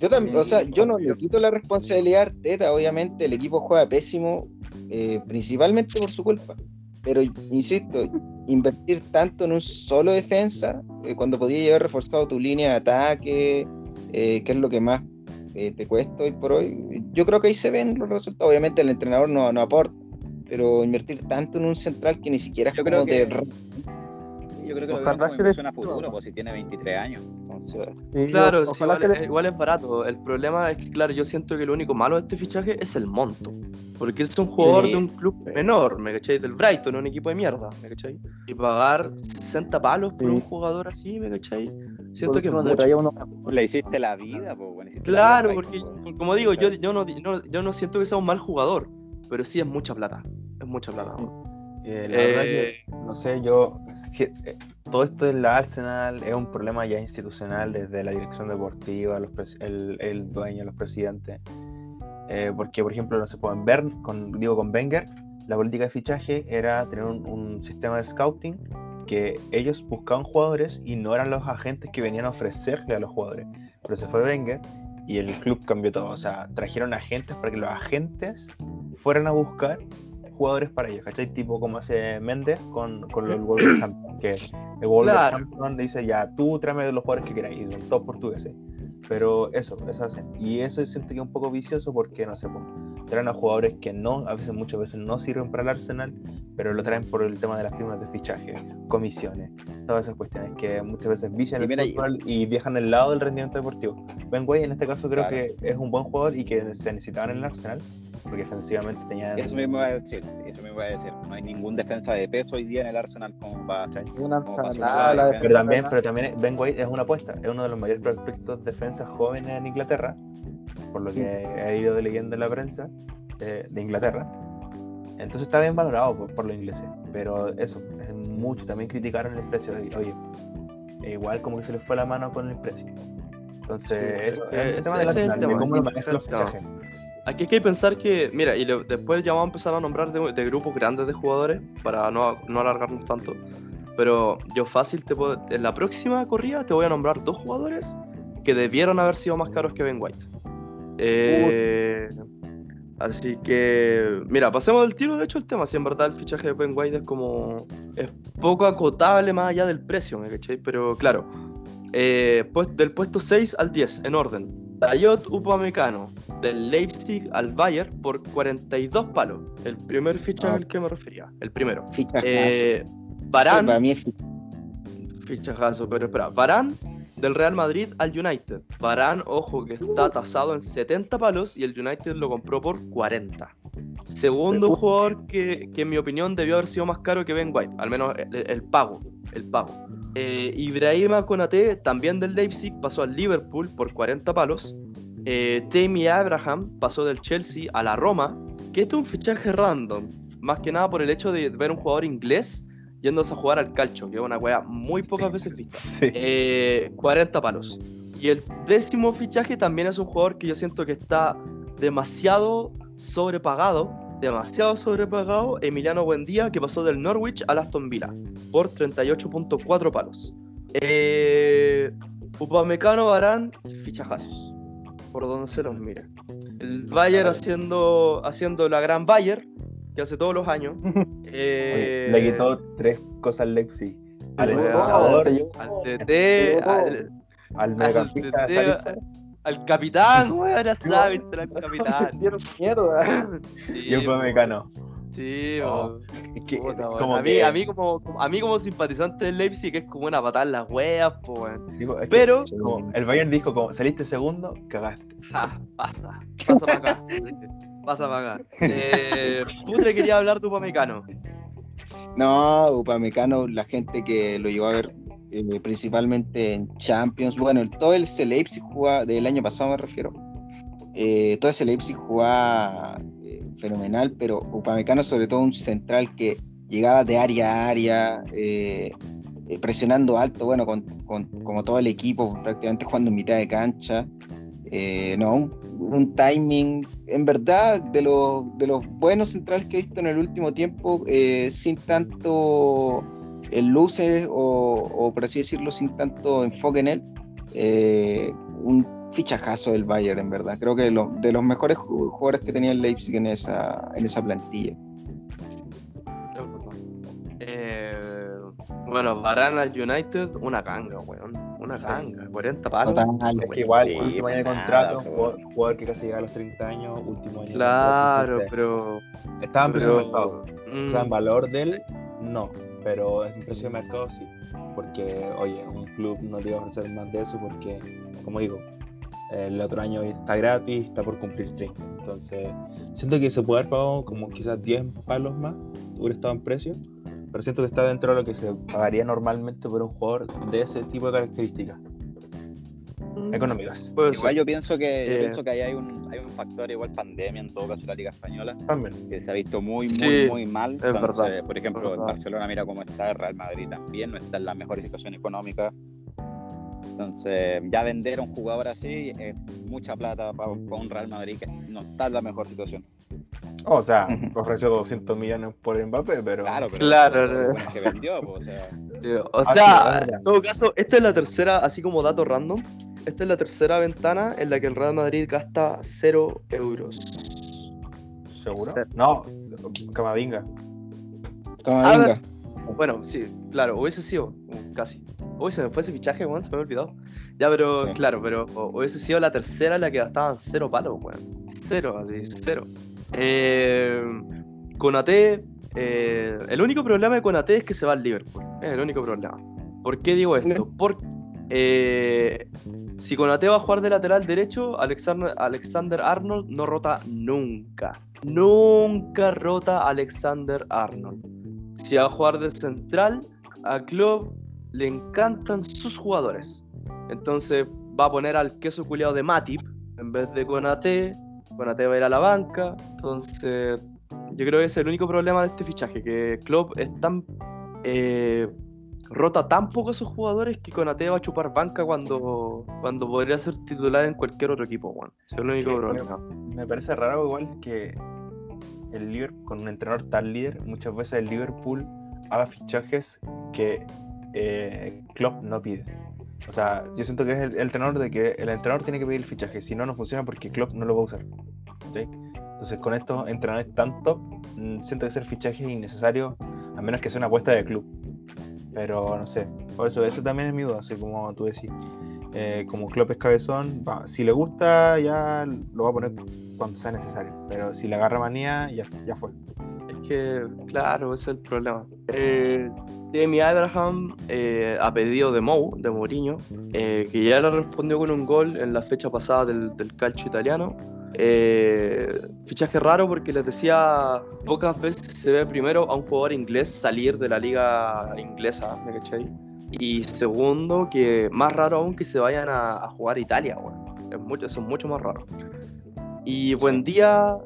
Yo también, o sea, yo no le quito la responsabilidad a Arteta. Obviamente el equipo juega pésimo, eh, principalmente por su culpa. Pero insisto, invertir tanto en un solo defensa, eh, cuando podías haber reforzado tu línea de ataque, eh, que es lo que más eh, te cuesta hoy por hoy, yo creo que ahí se ven los resultados. Obviamente el entrenador no, no aporta, pero invertir tanto en un central que ni siquiera es yo como de... Que... Yo creo que ojalá lo vemos como inversión a futuro, pues si tiene veintitrés años. Entonces... Claro, sí, igual, le... igual es barato. El problema es que, claro, yo siento que lo único malo de este fichaje es el monto. Porque es un jugador sí. de un club menor, ¿me cachai? Del Brighton, un equipo de mierda, ¿me cachai? Y pagar sesenta palos por sí. un jugador así, ¿me cachai? Siento que es uno... Le hiciste la vida, po, bueno, hiciste Claro, la vida porque, porque, como digo, yo, yo, no, no, yo no siento que sea un mal jugador, pero sí es mucha plata. Es mucha plata. Eh, la eh... verdad que, no sé, yo... Que todo esto en la Arsenal es un problema ya institucional, desde la dirección deportiva, los pres- el, el dueño, los presidentes, eh, porque por ejemplo no se pueden ver con digo con Wenger, la política de fichaje era tener un, un sistema de scouting que ellos buscaban jugadores y no eran los agentes que venían a ofrecerle a los jugadores, pero se fue Wenger y el club cambió todo, o sea, trajeron agentes para que los agentes fueran a buscar jugadores para ellos, ¿cachai? Tipo como hace Méndez con, con el Wolverhampton, que el Wolverhampton claro. dice ya, tú tráeme los jugadores que queráis, y son todos portugueses, pero eso, eso hacen, y eso siento que es un poco vicioso porque, no sé, traen a jugadores que no, a veces, muchas veces no sirven para el Arsenal, pero lo traen por el tema de las firmas de fichaje, comisiones, todas esas cuestiones que muchas veces vician el fútbol y viajan al lado del rendimiento deportivo. Ben White en este caso creo claro. que es un buen jugador y que se necesitaban en el Arsenal, porque defensivamente tenían... Eso mismo iba a decir, eso mismo iba a decir. No hay ningún defensa de peso hoy día en el Arsenal como para... Una como para la, la pero, también, pero también Ben White es una apuesta, es uno de los mayores prospectos defensas jóvenes en Inglaterra, por lo que he ido leyendo en la prensa de, de Inglaterra. Entonces está bien valorado por, por los ingleses, pero eso, es mucho. También criticaron el precio, de, oye, e igual como que se les fue la mano con el precio. Entonces, sí, eso, eh, es el tema del Arsenal, de cómo lo manejan los fichajes. Aquí hay que pensar que, mira, y le, después ya vamos a empezar a nombrar de, de grupos grandes de jugadores para no, no alargarnos tanto. Pero yo fácil, te puedo, en la próxima corrida te voy a nombrar dos jugadores que debieron haber sido más caros que Ben White. Eh, así que, mira, pasemos del tiro de hecho el tema. Si en verdad el fichaje de Ben White es como, es poco acotable más allá del precio, ¿me cachai? Pero claro, eh, pues, del puesto seis al diez, en orden. Dayot Upamecano, del Leipzig al Bayern por cuarenta y dos palos. El primer fichaje ah. al que me refería. El primero. Fichajazo. Eh, Varane. Para mí es fichajazo, pero espera. Varane, del Real Madrid al United. Varane, ojo, que está tasado en setenta palos y el United lo compró por cuarenta. Segundo jugador que, que en mi opinión debió haber sido más caro que Ben White. Al menos el, el pago. El pago. Eh, Ibrahima Konaté, también del Leipzig, pasó al Liverpool por cuarenta palos. eh, Tammy Abraham pasó del Chelsea a la Roma, que este es un fichaje random, más que nada por el hecho de ver un jugador inglés yéndose a jugar al calcio, que es una weá muy pocas veces vista. eh, cuarenta palos. Y el décimo fichaje también es un jugador que yo siento que está demasiado sobrepagado, demasiado sobrepagado, Emiliano Buendía, que pasó del Norwich al Aston Villa por treinta y ocho punto cuatro palos. eh, Upamecano, Varane, fichajazos por donde se los mire. El Bayern haciendo haciendo la gran Bayern que hace todos los años. eh, le quitó tres cosas al Leipzig, al entrenador, al T T, al mediocampista Sabitzer, al capitán, güey, ahora sabes, al capitán. Dieron mierda. Sí, y Upamecano. Sí, oh, es que, puta, como a, mí, que... a, mí como, a mí como simpatizante del Leipzig que es como una patada en las weas, pues. Sí, pero que, como, el Bayern dijo como saliste segundo, cagaste. Ja, pasa, pasa para acá. Pasa para acá. Eh, Putre quería hablar de Upamecano. No, Upamecano, la gente que lo llegó a ver eh, principalmente en Champions, bueno, el, todo el Leipzig jugaba, del año pasado me refiero, eh, todo ese Leipzig jugaba eh, fenomenal, pero Upamecano sobre todo un central que llegaba de área a área, eh, eh, presionando alto, bueno, con, con, como todo el equipo, prácticamente jugando en mitad de cancha, eh, no, un, un timing, en verdad, de los, de los buenos centrales que he visto en el último tiempo, eh, sin tanto en luces o, o por así decirlo, sin tanto enfoque en él, eh, un fichajazo del Bayern, en verdad. Creo que lo, de los mejores jugadores que tenía el Leipzig en esa, en esa plantilla. Eh, bueno, Varane al United, una ganga, weón. Una ganga, cuarenta pasos. Total, es que igual, sí, último año de contrato, jugador, jugador que casi llega a los treinta años, último año. Claro, de pero... Estaba en precio de mercado. Mm. O sea, en valor de él, no. Pero en precio de mercado, sí. Porque, oye, un club no te va a ofrecer más de eso porque, como digo, el otro año está gratis, está por cumplir treinta. Entonces, siento que se puede haber pagado como quizás diez palos más, hubiera estado en precio, pero siento que está dentro de lo que se pagaría normalmente por un jugador de ese tipo de características económicas. Pues, igual yo pienso que, eh, yo pienso que ahí hay un, hay un factor igual pandemia, en todo caso la Liga Española, también, que se ha visto muy, muy, sí, muy mal. Entonces, verdad, por ejemplo, en Barcelona, mira cómo está, el Real Madrid también, no está en la mejor situación económica. Entonces, ya vender a un jugador así es mucha plata para pa un Real Madrid que no está en la mejor situación. O sea, ofreció doscientos millones por Mbappé, pero... Claro, pero claro, no, bueno, que vendió, pues, o sea... Tío, o sea, en todo caso, esta es la tercera, así como dato random, esta es la tercera ventana en la que el Real Madrid gasta cero euros. ¿Seguro? Cero. No, Camavinga. Camavinga. Bueno, sí, claro, hubiese sido casi... Uy, se me fue ese fichaje, weón, se me había olvidado. Ya, pero, sí, claro, pero hubiese sido la tercera en la que gastaban cero palos, weón. Cero, así, cero. Eh, Konaté, eh, el único problema de Konaté es que se va al Liverpool. Es el único problema. ¿Por qué digo esto? Porque eh, si Konaté va a jugar de lateral derecho, Alexander, Alexander Arnold no rota nunca. Nunca rota Alexander Arnold. Si va a jugar de central, a Klopp le encantan sus jugadores. Entonces va a poner al queso culiao de Matip en vez de Konaté. Konaté va a ir a la banca. Entonces yo creo que ese es el único problema de este fichaje, que Klopp es tan, eh, rota tan poco a sus jugadores que Konaté va a chupar banca cuando, cuando podría ser titular en cualquier otro equipo, bueno. Ese es el único que, problema. Me parece raro igual que el Liverpool, con un entrenador tan líder, muchas veces el Liverpool haga fichajes que Eh, Klopp no pide. O sea, yo siento que es el, el entrenador de que el entrenador tiene que pedir el fichaje, si no, no funciona porque Klopp no lo va a usar, ¿sí? Entonces, con estos entrenadores tan top, siento que ser fichaje es innecesario, a menos que sea una apuesta de club. Pero no sé, por eso, eso también es mi duda, así como tú decís. Eh, como Klopp es cabezón, va, si le gusta, ya lo va a poner cuando sea necesario, pero si le agarra manía, ya, ya fue. Que, claro, ese es el problema. Eh, Tammy Abraham eh, a pedido de Mou, de Mourinho, eh, que ya le respondió con un gol en la fecha pasada del, del calcio italiano. Eh, fichaje raro porque les decía, pocas veces se ve primero a un jugador inglés salir de la liga inglesa, ¿me cachai? Y segundo, que más raro aún que se vayan a, a jugar a Italia, bueno. Es mucho, eso es mucho más raro. Y buen día...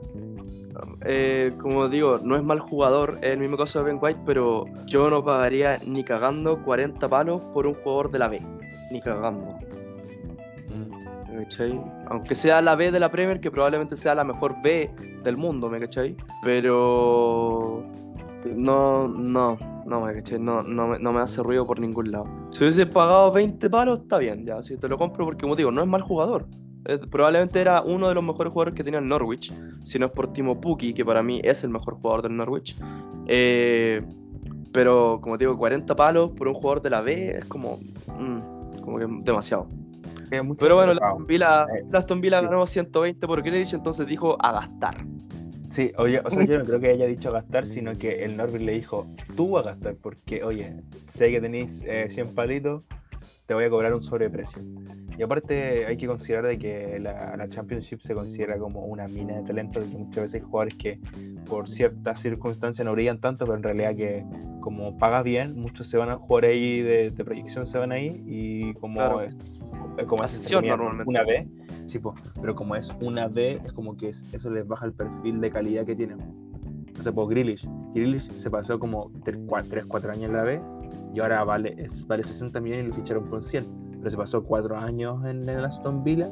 Eh, como digo, no es mal jugador, es el mismo caso de Ben White, pero yo no pagaría ni cagando cuarenta palos por un jugador de la B, ni cagando. ¿Me cachai? Aunque sea la B de la Premier, que probablemente sea la mejor B del mundo, ¿me cachai? Pero... no, no, no, ¿me cachai? No, no, no me hace ruido por ningún lado. Si hubiese pagado veinte palos, está bien, ya, si te lo compro porque, como digo, no es mal jugador. Probablemente era uno de los mejores jugadores que tenía el Norwich, si no es por Timo Pukki, que para mí es el mejor jugador del Norwich. Eh, pero, como te digo, cuarenta palos por un jugador de la B es como, mmm, como que demasiado. Es pero bueno, la Aston Villa, la Aston Villa ganó ciento veinte por Grealish, entonces dijo a gastar. Sí, oye, o sea, yo no creo que haya dicho gastar, sino que el Norbert le dijo, tú vas a gastar, porque, oye, sé que tenéis eh, cien palitos, te voy a cobrar un sobreprecio. Y aparte hay que considerar de que la, la Championship se considera como una mina de talento, de que muchas veces hay jugadores que por ciertas circunstancias no brillan tanto, pero en realidad que como pagas bien, muchos se van a jugar ahí de, de proyección, se van ahí, y como claro. es como es una B, sí, pues, pero como es una B, es como que es, eso les baja el perfil de calidad que tienen. O sea, pues Grealish, Grealish se pasó como tres a cuatro años en la B, y ahora vale, es, vale sesenta millones y lo ficharon por cien. Pero se pasó cuatro años en el Aston Villa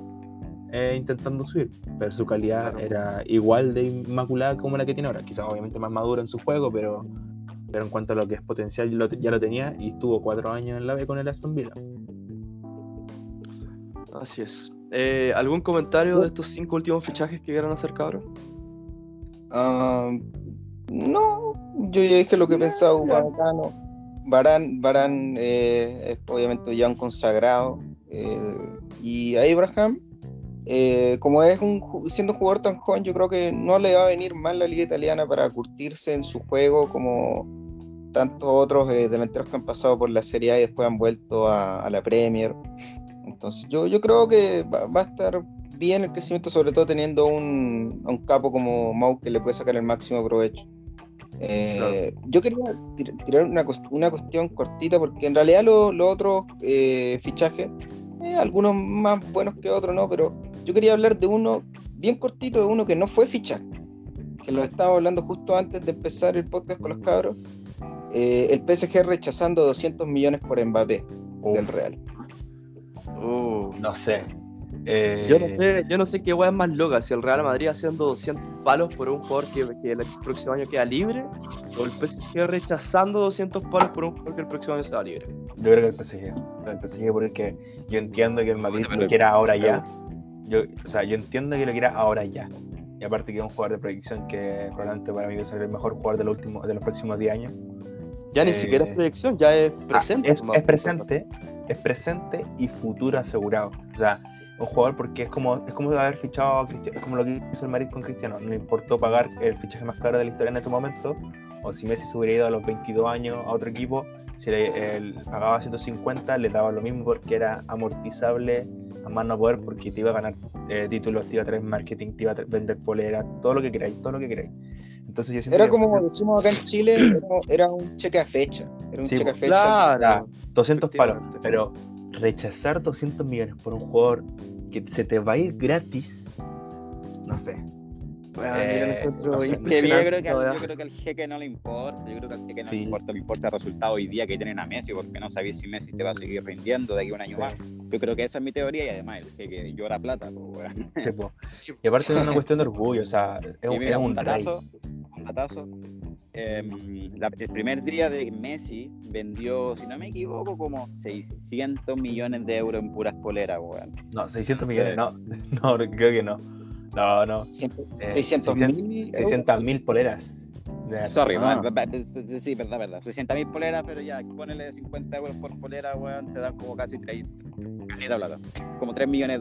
eh, intentando subir, pero su calidad claro. era igual de inmaculada como la que tiene ahora, quizás obviamente más maduro en su juego, pero, pero en cuanto a lo que es potencial lo, ya lo tenía, y estuvo cuatro años en la B con el Aston Villa. Así es. eh, ¿Algún comentario uh. de estos cinco últimos fichajes que quieran hacer, cabros? Uh, no, yo ya dije lo que pensaba. Upamecano, Varane, Varane eh, es obviamente ya un consagrado, eh, y a Ibrahima, eh, como es un, siendo un jugador tan joven, yo creo que no le va a venir mal la liga italiana para curtirse en su juego, como tantos otros eh, delanteros que han pasado por la Serie A y después han vuelto a, a la Premier. Entonces yo, yo creo que va, va a estar bien el crecimiento, sobre todo teniendo un, a un capo como Mau que le puede sacar el máximo provecho. Eh, claro. Yo quería tir- tirar una, cu- una cuestión cortita, porque en realidad los lo otros eh, fichajes, eh, algunos más buenos que otros, no, pero yo quería hablar de uno bien cortito, de uno que no fue fichaje, que lo estábamos hablando justo antes de empezar el podcast con los cabros. eh, el P S G rechazando doscientos millones por Mbappé uh. del Real. uh, no sé Eh... Yo no sé, yo no sé qué hueá es más loca, si el Real Madrid haciendo doscientos palos por un jugador que, que el próximo año queda libre, o el P S G rechazando doscientos palos por un jugador que el próximo año se va libre. Yo creo que el P S G, el P S G, porque yo entiendo que el Madrid no, no, no, lo quiera ahora ya. Yo, o sea, yo entiendo que lo quiera ahora ya. Y aparte que es un jugador de proyección que probablemente para mí va a ser el mejor jugador de los últimos, de los próximos diez años. Ya eh... ni siquiera es proyección, ya es presente. Ah, es, es presente, es presente y futuro asegurado. O sea, un jugador, porque es como es como haber fichado a Cristiano, es como lo que hizo el Madrid con Cristiano, no le importó pagar el fichaje más caro de la historia en ese momento, o si Messi se hubiera ido a los veintidós años a otro equipo, si le él pagaba ciento cincuenta, le daba lo mismo porque era amortizable a más no poder, porque te iba a ganar eh, títulos, te iba a traer marketing, te iba a tra- vender poleras, todo lo que queráis, todo lo que queráis. Entonces yo siempre era como que... decimos acá en Chile, era, era un cheque a fecha, era un sí, cheque a fecha. Claro, doscientos palos, pero rechazar doscientos millones por un jugador que se te va a ir gratis, no sé. Bueno, eh, yo, no sé, no sé yo, creo que al, yo creo que al jeque no le importa, yo creo que al jeque no sí. le importa, le importa el resultado hoy día que tienen a Messi, porque no sabéis si Messi te va a seguir rindiendo de aquí a un año sí. más. Yo creo que esa es mi teoría, y además el jeque llora plata. Pues, bueno. sí, y aparte es una cuestión de orgullo, o sea, es un, mira, un, un ratazo, un ratazo. Eh, la, el primer día de Messi vendió, si no me equivoco, como seiscientos millones de euros en puras poleras, weón. No, seiscientos millones, no, no, creo que no. No, no. Eh, seiscientos mil. seiscientos mil poleras. Sorry, ah. man, sí, verdad, verdad. seiscientos mil poleras, pero ya, ponele cincuenta euros por polera, weón, te dan como casi tres, como tres millones,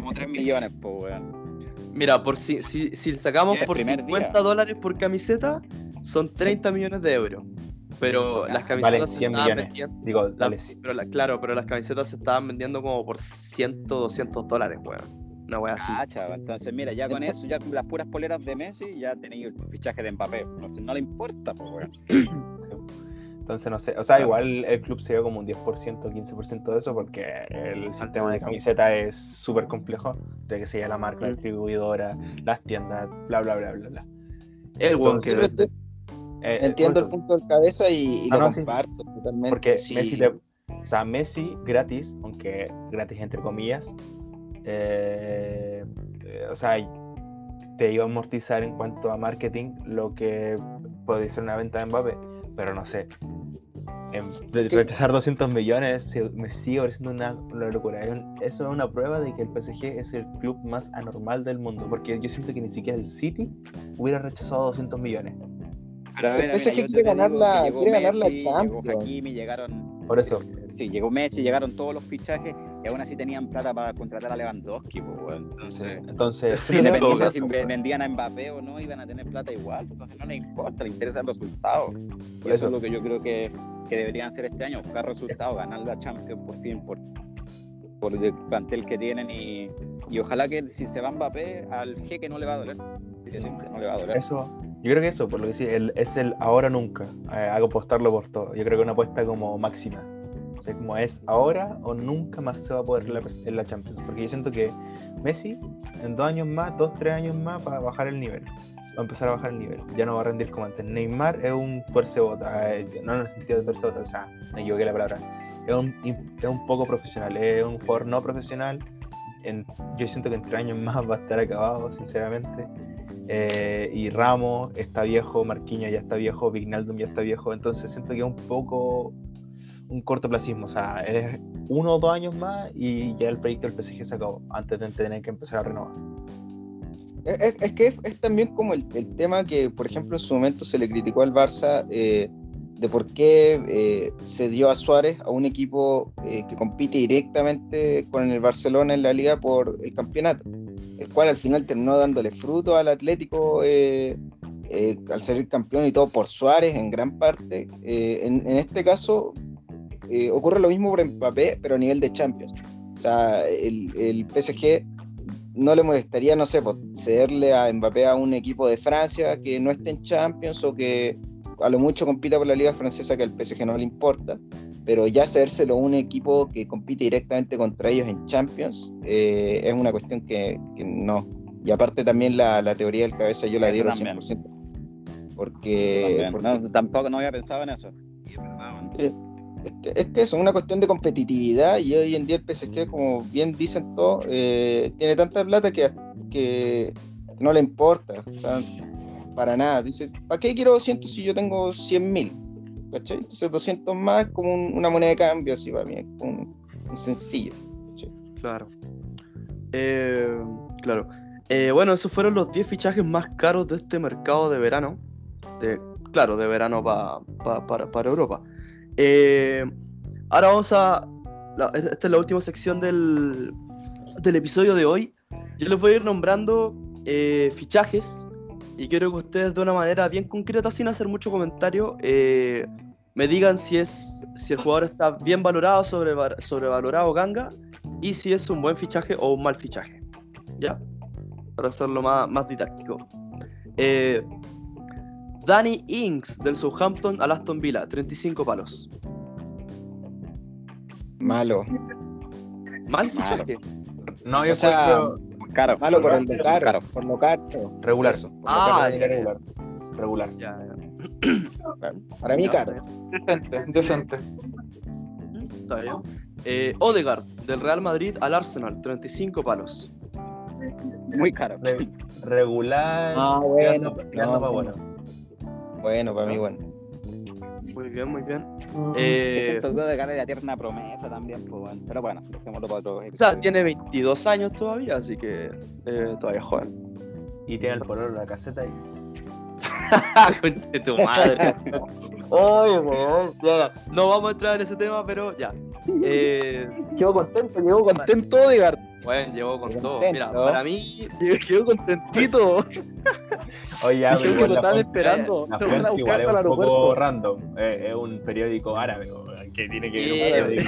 como tres millones, pues, weón. Mira, por si, si, si sacamos por cincuenta dólares por camiseta, son treinta millones de euros. Pero las camisetas vale, se estaban vendiendo. Digo, la, pero la, claro, pero las camisetas se estaban vendiendo como por cien, doscientos dólares, weón. Una weá así. Ah, chaval. Entonces, mira, ya con eso, ya con las puras poleras de Messi, ya tenéis el fichaje de Mbappé. No, no le importa, pues, weón. Entonces, no sé, o sea, igual el club se dio como un diez por ciento, quince por ciento de eso, porque el sistema de camiseta es súper complejo, de que sea la marca, la distribuidora, las tiendas, bla, bla, bla, bla, bla. El hueón que... Te... Eh, entiendo el punto de cabeza y, y no, lo no, comparto sí. totalmente. Porque sí. Messi, te... o sea, Messi gratis, aunque gratis entre comillas, eh, eh, o sea, te iba a amortizar en cuanto a marketing lo que podría ser una venta de Mbappé. Pero no sé, rechazar doscientos millones me sigue pareciendo una locura. Eso es una prueba de que el P S G es el club más anormal del mundo, porque yo siento que ni siquiera el City hubiera rechazado doscientos millones. Pero el mira, P S G mira, quiere ganar la, quiere Messi, ganar la Champions. Llegó Hakimi, llegaron, por eso. Sí, llegó Messi, llegaron todos los fichajes. y aún así tenían plata para contratar a Lewandowski, pues, bueno. Entonces, sí. entonces sí, independientemente caso, si pues. vendían a Mbappé o no, iban a tener plata igual, entonces no les importa, les interesa el resultado. Por eso, eso es lo que yo creo que, que deberían hacer este año, buscar resultados, ganar la Champions por fin, por, por el plantel que tienen, y, y ojalá que si se va Mbappé, al jeque no le va a doler, no le va a doler. Eso. Yo creo que eso, por lo que sí, el, es el ahora nunca, eh, hago apostarlo por todo. Yo creo que una apuesta como máxima, o sea, como es ahora o nunca más se va a poder la, en la Champions, porque yo siento que Messi en dos años más, dos, tres años más va a bajar el nivel, va a empezar a bajar el nivel, ya no va a rendir como antes. Neymar es un puercebota, eh, no en el sentido de puercebota, o sea, me equivoqué la palabra, es un, es un poco profesional, es un jugador no profesional, en, yo siento que en tres años más va a estar acabado, sinceramente. Eh, y Ramos está viejo, Marquinhos ya está viejo, Wijnaldum ya está viejo, entonces siento que es un poco un cortoplacismo, o sea, es uno o dos años más y ya el proyecto del P S G se acabó antes de tener que empezar a renovar. Es, es que es, es también como el, el tema que, por ejemplo, en su momento se le criticó al Barça eh, de por qué eh, se dio a Suárez a un equipo eh, que compite directamente con el Barcelona en la Liga por el campeonato, el cual al final terminó dándole fruto al Atlético eh, eh, al salir campeón y todo por Suárez en gran parte. Eh, en, en este caso eh, ocurre lo mismo por Mbappé, pero a nivel de Champions. O sea, el, el P S G no le molestaría, no sé, cederle a Mbappé a un equipo de Francia que no esté en Champions o que a lo mucho compita por la Liga Francesa, que al P S G no le importa, pero ya cedérselo a un equipo que compite directamente contra ellos en Champions eh, es una cuestión que, que no. Y aparte también la, la teoría del cabeza yo la adhiero cien por ciento. Porque, porque... No, tampoco no había pensado en eso. Es que, es que eso, una cuestión de competitividad, y hoy en día el P S G, como bien dicen todos, eh, tiene tanta plata que, que no le importa, o sea, para nada. Dice, ¿para qué quiero doscientos si yo tengo cien mil? ¿Cachai? Entonces doscientos más es como un, una moneda de cambio, así para mí, es como un, un sencillo. ¿Cachai? Claro. Eh, claro. Eh, bueno, esos fueron los diez fichajes más caros de este mercado de verano. De, claro, de verano pa, pa, para, para Europa. Eh, ahora vamos a... La, esta es la última sección del, del episodio de hoy. Yo les voy a ir nombrando eh, fichajes. Y quiero que ustedes, de una manera bien concreta, sin hacer mucho comentario, eh, me digan si es si el jugador está bien valorado, sobrevar, sobrevalorado, ganga, y si es un buen fichaje o un mal fichaje. ¿Ya? Para hacerlo más, más didáctico. Eh, Danny Ings, del Southampton al Aston Villa, treinta y cinco palos. Malo. ¿Mal fichaje? Malo. No, yo o sea... puesto... Caro, malo por, por el caro, caro, por lo caro. Regular. Eso, por ah, lo caro, regular. Regular. Ya, ya. Para mí, caro. Decente, decente. Está bien. Eh, Odegaard, del Real Madrid al Arsenal, treinta y cinco palos. Muy caro. Re- regular. Ah, bueno. No, para bueno. bueno, para mí, bueno. Muy bien, muy bien. Mm. Eh, es de cara de la tierna promesa también, pues, bueno. Pero bueno, dejémoslo para otro. O sea, tiene veintidós años todavía, así que eh, todavía es joven. Y tiene el color de la caseta ahí. ¡Conche tu madre! ¡Ay, por favor! No vamos a entrar en ese tema, pero ya. Eh... Quedó contento, quedó contento, Odegaard. Bueno, llegó con todo. Mira, para mí, quedó contentito. Oye, ya, que lo estaban esperando. La fuente, la fuente, igual, es un poco random. Eh, es un periódico árabe que tiene que ver sí,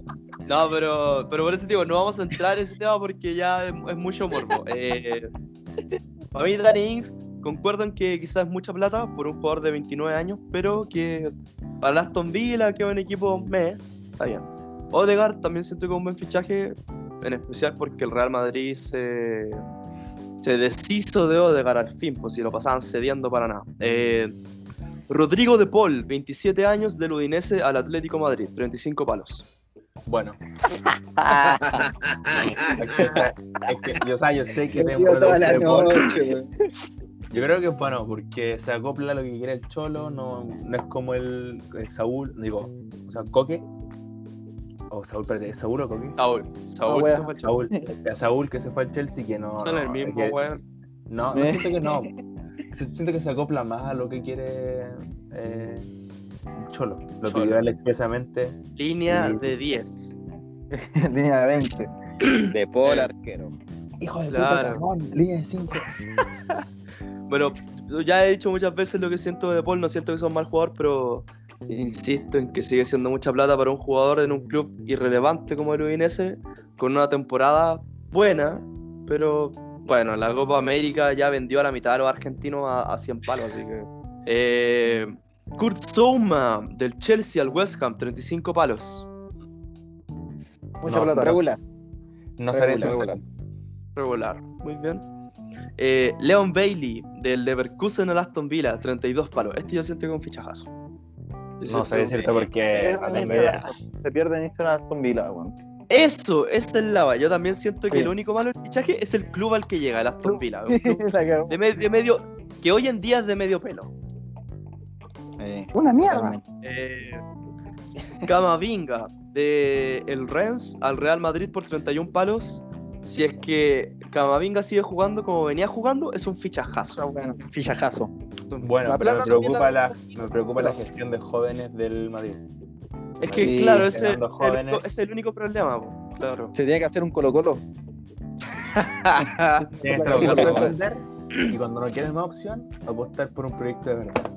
un No, pero, pero por eso digo, no vamos a entrar en ese tema porque ya es, es mucho morbo. Eh, para mí, Danny Ings, concuerdo en que quizás es mucha plata por un jugador de veintinueve años, pero que para Aston Villa, que es un equipo meh, está bien. Odegaard también siento que es un buen fichaje. En especial porque el Real Madrid se, se deshizo de Odegaard al fin, pues si lo pasaban cediendo para nada. Eh, Rodrigo de Paul, veintisiete años, del Udinese al Atlético Madrid, treinta y cinco palos. Bueno. es que, es que, yo, o sea, yo sé que tengo de Paul. Yo creo que es bueno, porque se acopla lo que quiere el Cholo, no, no es como el, el Saúl, digo, o sea, Coque. O oh, Saúl, perdón, ¿Saúl o Coquín? Saúl, Saúl, no, se fue al Saúl, Saúl que se fue al Chelsea, que no... Son no, el mismo, que, no, no siento que no, siento que se acopla más a lo que quiere eh, Cholo, lo Cholo. Que lleva expresamente... Línea y, de diez. Línea de veinte. De Paul arquero. Hijo de claro. puta, Ramón, línea de cinco. Bueno, ya he dicho muchas veces lo que siento de Paul. No siento que sea un mal jugador, pero insisto en que sigue siendo mucha plata para un jugador en un club irrelevante como el Udinese, con una temporada buena, pero bueno, la Copa América ya vendió a la mitad de los argentinos a, a cien palos, así que... Eh, Kurt Zouma, del Chelsea al West Ham, treinta y cinco palos. Mucha no, plata. Regular. No se regular. regular. Regular, muy bien. Eh, Leon Bailey, del Leverkusen al Aston Villa, treinta y dos palos. Este yo siento que es un fichajazo. Yo no sé decirte porque... Se pierde en Aston Villa, weón. Eso, esa es la va. Yo también siento que lo único malo del fichaje es el club al que llega, el Aston Villa. de, me- de medio, que hoy en día es de medio pelo. Eh, Una mierda. Eh, Camavinga, de el Rennes al Real Madrid por treinta y un palos. Si es que Camavinga sigue jugando como venía jugando, es un fichajazo. Bueno, fichajazo. Bueno, la pero me preocupa, la, me preocupa la gestión de jóvenes del Madrid. Es que, sí, claro, ese es, es el único problema, claro. Se tiene que hacer un Colo-Colo. Tienes que aprender, y cuando no quieres más opción, apostar por un proyecto de verdad.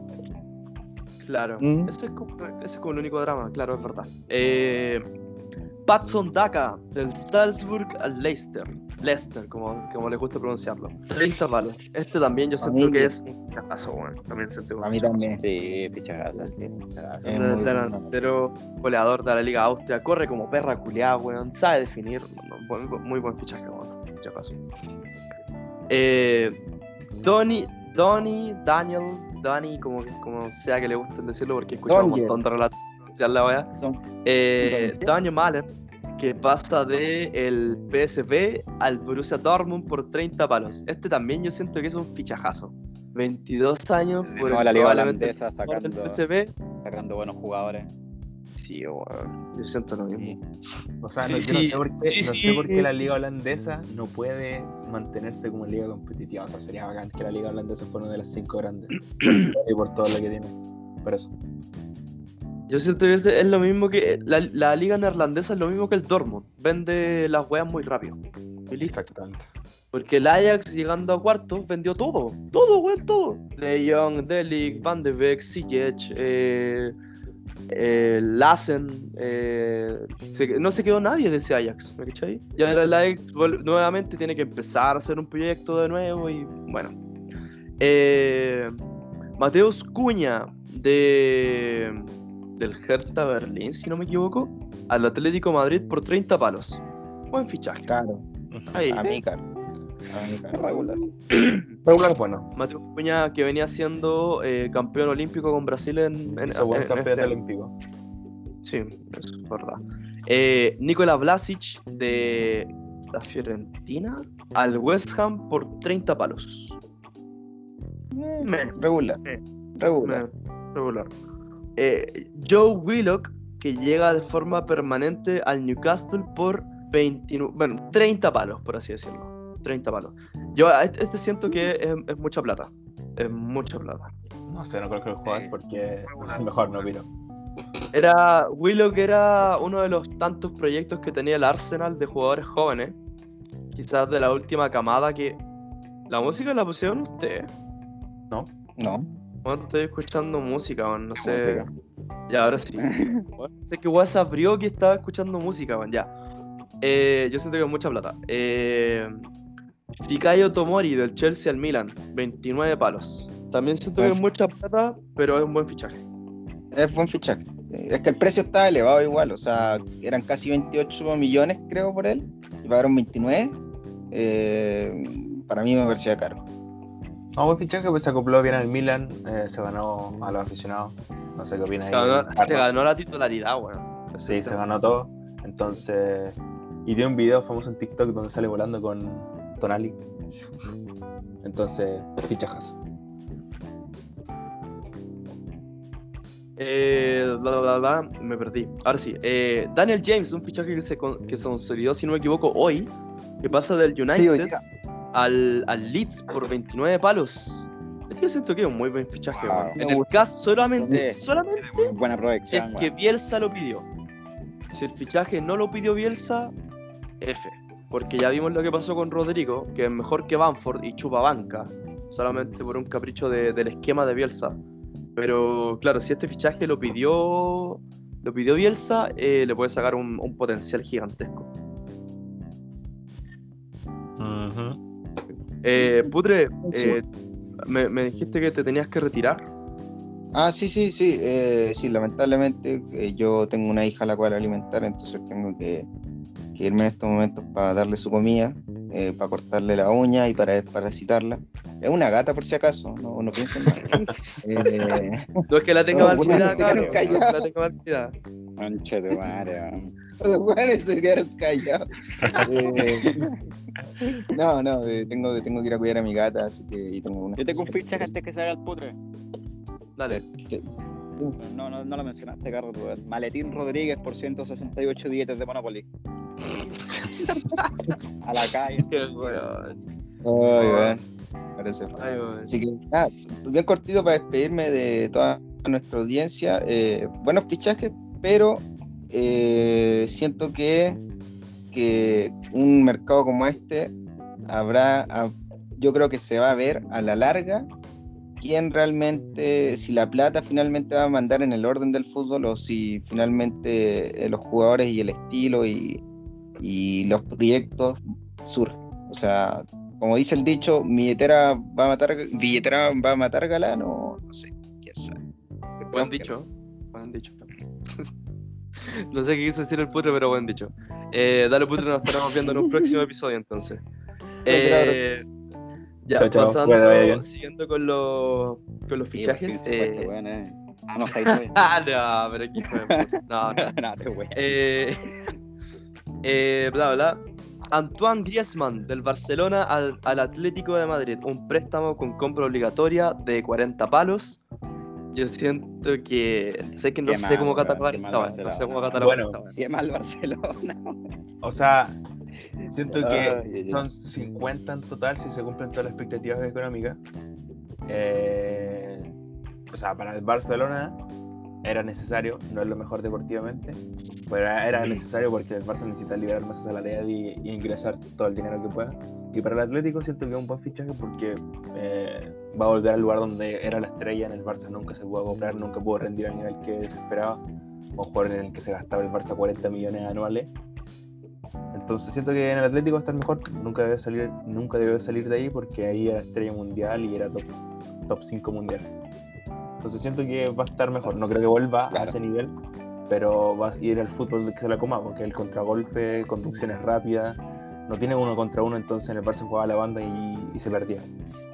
Claro, ¿Mm? ese, es como, ese es como el único drama, claro, es verdad. Eh, Patson Daka, del Salzburg al Leicester. Leicester, como, como les gusta pronunciarlo. treinta palos. Este también yo siento que es un fichajazo, bueno. También siento que... A mí también. Sí, fichajazo. Sí, delantero, goleador de la Liga Austria. Corre como perra culiada, weón. Sabe definir. Muy buen fichaje, bueno. Fichajazo. Eh, Donny, Donny, Daniel, Dani, como, como sea que le gusten decirlo, porque he escuchado un montón de relatos de la weá. Eh, Daniel Mahler, que pasa de el P S V al Borussia Dortmund por treinta palos. Este también yo siento que es un fichajazo. veintidós años por no, la Liga Holandesa sacando, sacando buenos jugadores. Sí, bueno, yo siento lo mismo. Sí. O sea, sí, no, sí, no sé por qué, sí, no sé por qué la Liga Holandesa no puede mantenerse como liga competitiva. O sea, sería bacán que la Liga Holandesa fuera una de las cinco grandes. Y por todo lo que tiene. Por eso. Yo siento que es lo mismo que... La, la liga neerlandesa es lo mismo que el Dortmund. Vende las weas muy rápido. Exactamente. Porque el Ajax, llegando a cuartos, vendió todo. Todo, weón, todo. De Jong, De Ligt, Van de Beek, Ziyech, eh, eh, Lassen. Eh, se, no se quedó nadie de ese Ajax, ¿me cachai? Y ahora el Ajax vol- nuevamente tiene que empezar a hacer un proyecto de nuevo y... Bueno. Eh, Mateus Cunha, de... del Hertha Berlín, si no me equivoco, al Atlético Madrid por treinta palos. Buen fichaje. Claro. Ahí, a mí ¿eh? caro. A mí caro. Regular. Regular, bueno. Mateus Cunha, que venía siendo eh, campeón olímpico con Brasil en... en, en buen campeón este olímpico. Sí, eso es verdad. Eh, Nikola Vlasic, de la Fiorentina, al West Ham por treinta palos. Regular. Regular. Regular. Eh, Joe Willock, que llega de forma permanente al Newcastle por veintinueve, bueno, treinta palos, por así decirlo. treinta palos. Yo este, este siento que es, es mucha plata. Es mucha plata. No sé, no creo que lo juegue porque mejor no vino. Era Willock era uno de los tantos proyectos que tenía el Arsenal de jugadores jóvenes, quizás de la última camada que... ¿La música la pusieron ustedes? No. No. Bueno, estoy escuchando música, man, no sé. Música. Ya, ahora sí. Bueno, sé que WhatsApp abrió que estaba escuchando música, man, ya. Eh, yo siento que es mucha plata. Eh, Fikayo Tomori, del Chelsea al Milan, veintinueve palos. También siento que es mucha plata, pero es un buen fichaje. Es buen fichaje. Es que el precio estaba elevado igual, o sea, eran casi veintiocho millones, creo, por él. Y pagaron veintinueve. Eh, para mí me parecía caro. No, buen fichaje, pues se acopló bien al Milan, eh, se ganó a los aficionados, no sé qué opinas. Se, ganó, se ganó la titularidad, weón. Bueno. Sí, se ganó todo, entonces... Y tiene un video famoso en TikTok donde sale volando con Tonali. Entonces, fichajas. Eh, la, la, la, me perdí. Ahora sí, eh, Daniel James, un fichaje que se con, que consolidó, si no me equivoco, hoy, que pasa del United... Sí, Al, al Leeds por veintinueve palos. Yo siento que es un muy buen fichaje, wow. En el caso solamente, solamente buena proyección, es que Bielsa lo pidió. Si el fichaje no lo pidió Bielsa, F. Porque ya vimos lo que pasó con Rodrigo, que es mejor que Bamford y chupa banca, solamente por un capricho de, del esquema de Bielsa. Pero claro, si este fichaje lo pidió lo pidió Bielsa, eh, le puede sacar un, un potencial gigantesco. Uh-huh. eh, Putre, eh, me, me dijiste que te tenías que retirar. Ah, sí, sí, sí, eh, sí, lamentablemente eh, yo tengo una hija a la cual alimentar, entonces tengo que, que irme en estos momentos para darle su comida, eh, para cortarle la uña y para desparasitarla. Es una gata, por si acaso, no, no piensen mal. eh, No es que la tenga mal cuidada, claro, es que la tenga mal cuidada. Concha de madre. Los guanes se quedaron callados. eh, no, no, eh, tengo, tengo que ir a cuidar a mi gata, así que... Y tengo una... Yo tengo un fichaje antes que salga el Putre. Dale. No, no, no lo mencionaste, Carlos. Maletín Rodríguez por ciento sesenta y ocho billetes de Monopoly. A la calle. Ay, bueno. Parece fácil. Así que nada, bien cortito para despedirme de toda nuestra audiencia. Eh, buenos fichajes, pero eh, siento que, que un mercado como este habrá, a, yo creo que se va a ver a la larga. ¿Quién realmente, si la plata finalmente va a mandar en el orden del fútbol o si finalmente los jugadores y el estilo y, y los proyectos surgen? O sea, como dice el dicho, billetera va a matar, billetera va a matar galán o no sé, quién sabe. Buen dicho, buen dicho. No sé qué quiso decir el Putre, pero buen dicho. Eh, dale Putre, nos estaremos viendo en un próximo episodio entonces. Eh... Ya, chau, chau. Pasando, bueno, siguiendo con los, con los fichajes. Sí, eh... bueno, eh. Ah, no, ah, no, pero aquí fue. No, no, no, te voy. Eh, eh, bla, bla. Antoine Griezmann, del Barcelona al, al Atlético de Madrid. Un préstamo con compra obligatoria de cuarenta palos. Yo siento que... Sé que no qué sé mal, cómo catalogar estaba. No sé cómo catalogar bueno, estaba. Qué mal Barcelona. O sea... Siento que son cincuenta en total si se cumplen todas las expectativas económicas. Eh, o sea, para el Barcelona era necesario, no es lo mejor deportivamente, pero era necesario porque el Barça necesita liberar masa salarial y, y ingresar todo el dinero que pueda. Y para el Atlético siento que es un buen fichaje porque eh, va a volver al lugar donde era la estrella. En el Barça nunca se pudo comprar, nunca pudo rendir al nivel que se esperaba. Un jugador en el que se gastaba el Barça cuarenta millones anuales. Entonces siento que en el Atlético está mejor, nunca debió salir, nunca debió salir de ahí porque ahí era estrella mundial y era top, top cinco mundial. Entonces siento que va a estar mejor, no creo que vuelva claro. a ese nivel, pero va a ir al fútbol que se la coma, porque el contragolpe, conducciones rápidas, no tiene uno contra uno, entonces en el Barça jugaba la banda y, y se perdía.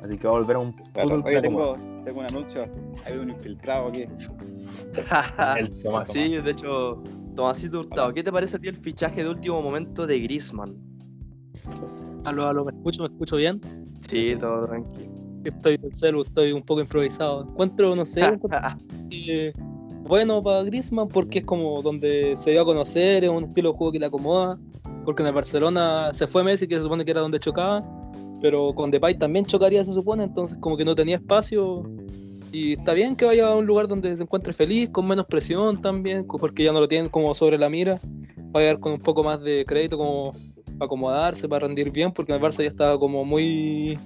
Así que va a volver a un claro. fútbol. Oye, tengo, tengo un anuncio, hay un infiltrado aquí. el Tomás, sí, Tomás. De hecho... Tomasito Hurtado, ¿qué te parece a ti el fichaje de último momento de Griezmann? Aló, aló, ¿me escucho? ¿Me escucho bien? Sí, todo tranquilo. Estoy en celu, estoy un poco improvisado. Encuentro, no sé, encuentro, eh, bueno para Griezmann porque es como donde se dio a conocer, es un estilo de juego que le acomoda, porque en el Barcelona se fue Messi, que se supone que era donde chocaba, pero con Depay también chocaría, se supone, entonces como que no tenía espacio... Y está bien que vaya a un lugar donde se encuentre feliz, con menos presión también, porque ya no lo tienen como sobre la mira. Va a llegar con un poco más de crédito como para acomodarse, para rendir bien, porque el Barça ya estaba como muy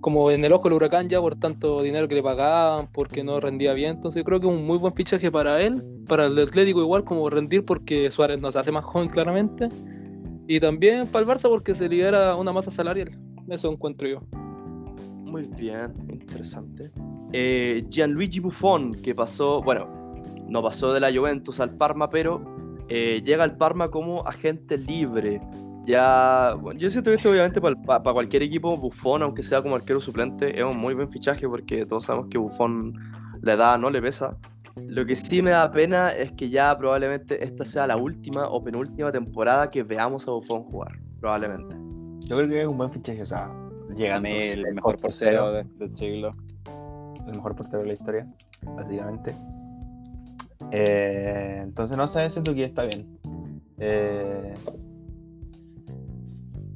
como en el ojo del huracán ya por tanto dinero que le pagaban, porque no rendía bien. Entonces yo creo que es un muy buen fichaje para él, para el Atlético igual como rendir, porque Suárez nos hace más joven claramente. Y también para el Barça porque se libera una masa salarial. Eso encuentro yo. Muy bien, interesante. Eh, Gianluigi Buffon, que pasó, bueno, no pasó de la Juventus al Parma, pero eh, llega al Parma como agente libre. Ya, bueno, yo siento que esto obviamente para pa, pa cualquier equipo, Buffon, aunque sea como arquero suplente, es un muy buen fichaje porque todos sabemos que Buffon la edad no le pesa. Lo que sí me da pena es que ya probablemente esta sea la última o penúltima temporada que veamos a Buffon jugar, probablemente. Yo creo que es un buen fichaje, o sea, llega el mejor portero del de siglo. El mejor portero de la historia, básicamente. Eh, entonces, no sé, siento que está bien. Eh,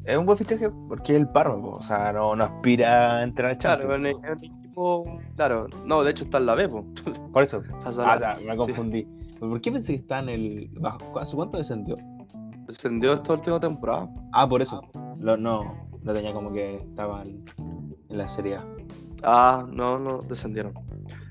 es un buen fichaje porque es el Parma, po. O sea, no, no aspira a entrar a Champions. Claro, en el equipo, claro. No, de hecho está en la B, po. Por eso. Ah, o sea, me confundí. Sí. ¿Por qué pensé que está en el bajo? ¿Hace cuánto descendió? Descendió esta última temporada. Ah, por eso. Lo, no, lo tenía como que estaban en la Serie A. Ah, no, no, descendieron.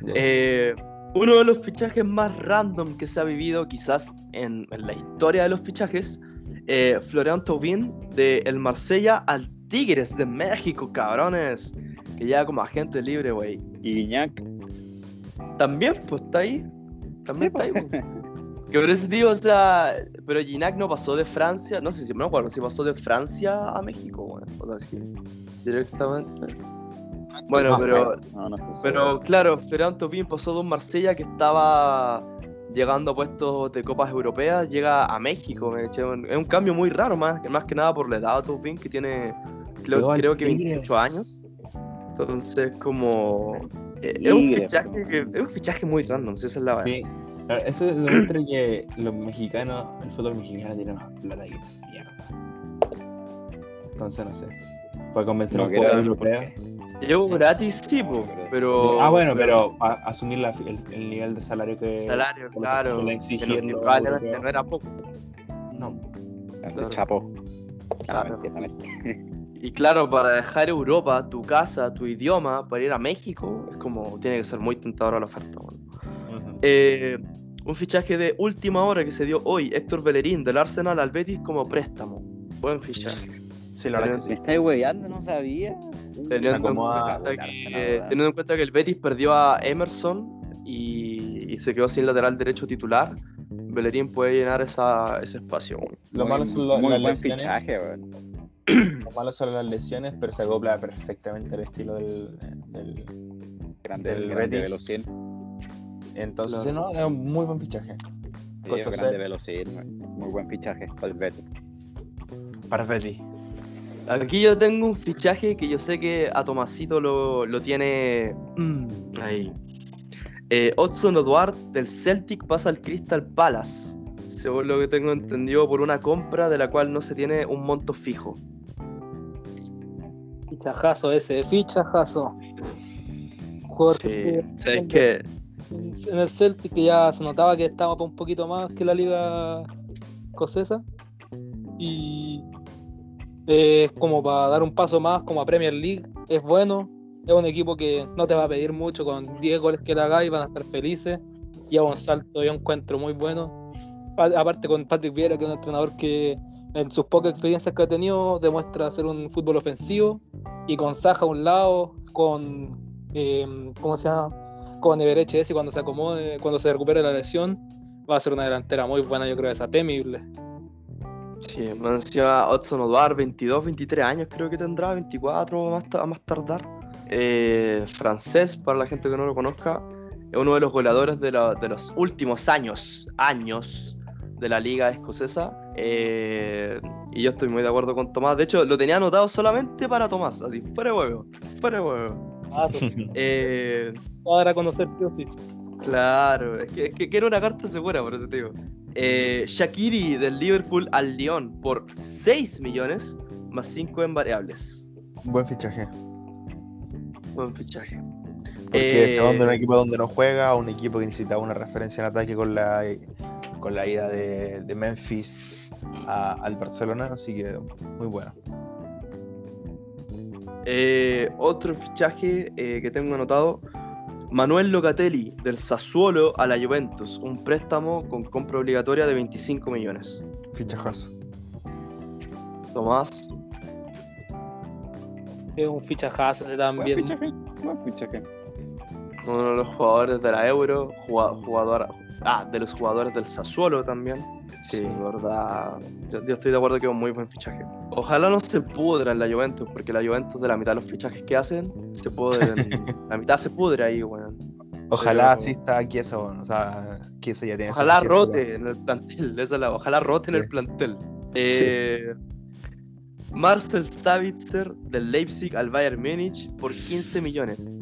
Yeah. Eh, uno de los fichajes más random que se ha vivido quizás en, en la historia de los fichajes. Eh, Florian Thauvin de el Marsella al Tigres de México, cabrones. Que llega como agente libre, güey. Y Guiñac. También, pues, está ahí. También está ahí, güey. Que por ese tío, o sea... Pero Gignac no pasó de Francia... No sé si me acuerdo si pasó de Francia a México, güey. O sea, sí, directamente... Bueno, pero... No, no sé, pero, claro, Florian Thauvin pasó de un Marsella que estaba... Llegando a puestos de copas europeas, llega a México. Es un cambio muy raro, más, más que nada por la edad de Thauvin, que tiene... Creo, creo que veintiocho años. Entonces, como... Es un, fichaje que, es un fichaje muy random, si esa es la verdad. Sí, claro, eso demuestra que los mexicanos, el fútbol mexicano tiene más plata que mierda. Entonces, no sé. Para convencer a un jugador europeo. Yo gratis, sí, po, pero... Ah, bueno, pero, pero a, asumir la, el, el nivel de salario que... Salario, que claro. Que suele exigir los europeos. Que no era poco. No. Claro. Chapo. Claro. Claro. Y claro, para dejar Europa, tu casa, tu idioma, para ir a México, es como, tiene que ser muy tentadora la oferta. Bueno. Uh-huh. Eh, un fichaje de última hora que se dio hoy, Héctor Bellerín, del Arsenal al Betis como préstamo. Buen fichaje. Sí, la verdad. Me estáis hueveando, no sabía. Teniendo en, cuenta que, eh, teniendo en cuenta que el Betis perdió a Emerson y, y se quedó sin lateral derecho titular, Bellerín puede llenar esa, ese espacio. Bueno. Lo malo son los muy, muy buen fichaje, bueno. Lo malo son las lesiones, pero se acopla perfectamente el estilo del... del grande, del grande Velocil. Entonces, claro. No, es un muy buen fichaje. Sí, grande ser. Velocil, muy buen fichaje para el Betis. Para el Betis. Aquí yo tengo un fichaje que yo sé que a Tomasito lo, lo tiene... Mm, ahí. Eh, Hudson Odoi del Celtic pasa al Crystal Palace. Según lo que tengo entendido, por una compra de la cual no se tiene un monto fijo. Fichajazo ese, fichajazo. Jugador que sí, ¿sabes qué? En el Celtic ya se notaba que estaba un poquito más que la liga escocesa. Y es eh, como para dar un paso más, como a Premier League. Es bueno, es un equipo que no te va a pedir mucho. Con diez goles que le hagáis van a estar felices. Y a un salto yo encuentro muy bueno. Aparte con Patrick Vieira, que es un entrenador que... en sus pocas experiencias que ha tenido, demuestra ser un fútbol ofensivo, y con Saja a un lado, con eh, ¿cómo se llama? Con Ebereche, cuando se acomode, cuando se recupere la lesión, va a ser una delantera muy buena, yo creo, esa temible. Sí, me decía Hudson Odoi, veintidós, veintitrés años creo que tendrá, veinticuatro más a más tardar. Eh, francés, para la gente que no lo conozca, es uno de los goleadores de, la, de los últimos años, años de la liga escocesa. Eh, y yo estoy muy de acuerdo con Tomás. De hecho, lo tenía anotado solamente para Tomás. Así, fuera de huevo. Fuera de huevo. Ah, sí. eh, Va a dar a conocer, tío, sí. Claro, es que, es que, que era una carta segura por ese tío. Eh, Shaqiri del Liverpool al Lyon por seis millones más cinco en variables. Buen fichaje. Buen fichaje. Porque eh, se va de un equipo donde no juega a un equipo que necesitaba una referencia en ataque con la, con la ida de, de Memphis. A, al Barcelona, así que muy bueno. Eh, otro fichaje eh, que tengo anotado, Manuel Locatelli del Sassuolo a la Juventus, un préstamo con compra obligatoria de veinticinco millones. Fichajazo. Tomás. Es un fichajazo también. Buen fichaje, buen fichaje. Uno de los jugadores de la Euro, jugador, ah, de los jugadores del Sassuolo también. Sí, verdad. Yo, yo estoy de acuerdo que es un muy buen fichaje. Ojalá no se pudra en la Juventus, porque la Juventus de la mitad de los fichajes que hacen se pudren. La mitad se pudre ahí, weón. Bueno. Ojalá sí está aquí eso, o sea, que eso ya tiene. Ojalá rote en el plantel, esa la, ojalá rote en el plantel. Eh, sí. Marcel Sabitzer del Leipzig al Bayern Munich por quince millones.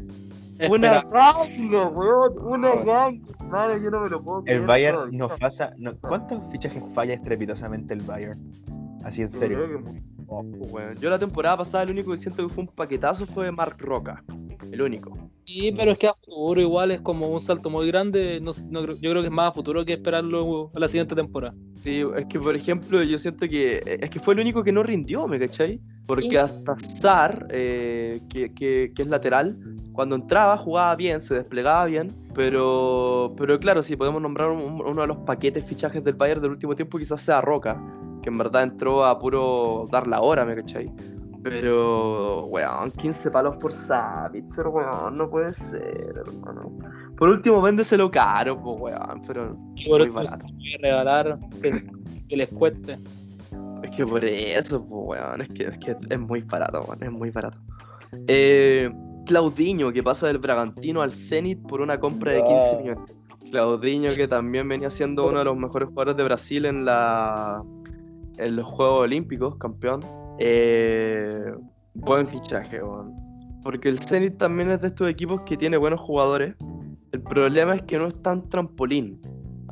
Una ganga, weón, una ganga. Vale, yo no me lo puedo creer. El Bayern nos pasa. No, ¿cuántos fichajes falla estrepitosamente el Bayern? Así en serio. Yo, que... oh, bueno. Yo la temporada pasada, el único que siento que fue un paquetazo fue Marc Roca. El único. Sí, pero es que a futuro igual es como un salto muy grande. No, no, yo creo que es más a futuro que esperarlo a la siguiente temporada. Sí, es que por ejemplo yo siento que es que fue el único que no rindió, ¿me cachai? Porque sí. Hasta Sar, eh, que, que, que es lateral, cuando entraba jugaba bien, se desplegaba bien. Pero pero claro, si podemos nombrar un, uno de los paquetes fichajes del Bayern del último tiempo, quizás sea Roca, que en verdad entró a puro dar la hora, ¿me cachai? Pero, weón, quince palos por Sabitzer, weón, no puede ser, hermano. Por último, véndeselo caro, pues, weón, pero por muy barato. Se puede regalar que, que les cueste. Es que por eso, pues, weón, es que, es que es muy barato, weón, es muy barato. Eh, Claudinho, que pasa del Bragantino al Zenit por una compra de quince millones. Claudinho, que también venía siendo uno de los mejores jugadores de Brasil en, la, en los Juegos Olímpicos, campeón. Eh, buen fichaje, bueno. Porque el Zenit también es de estos equipos que tiene buenos jugadores. El problema es que no es tan trampolín.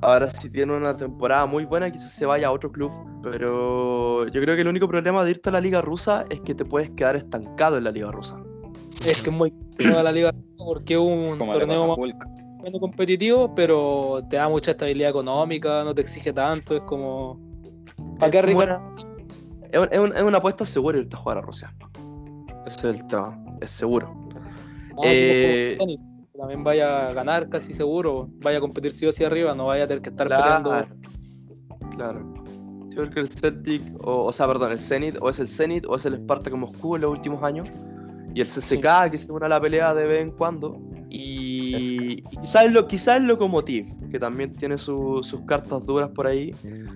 Ahora si tiene una temporada muy buena quizás se vaya a otro club, pero yo creo que el único problema de irte a la liga rusa es que te puedes quedar estancado en la liga rusa. Es que es muy complicado la liga rusa porque es un Como torneo menos competitivo, pero te da mucha estabilidad económica, no te exige tanto, es como ¿para qué arriesgar? Es una, es una apuesta segura irte a jugar a Rusia. Ese es el tema, es seguro. No, eh, Sony, también vaya a ganar casi seguro, vaya a competir sí o sí arriba, no vaya a tener que estar claro, peleando. Claro. Yo creo que el Celtic, o, o sea, perdón, el Zenit, o es el Zenit, o es el Spartak Moscú en los últimos años. Y el C S K, sí, que se une a la pelea de vez en cuando. Y, y quizás lo, quizás el Lokomotiv, que también tiene su, sus cartas duras por ahí.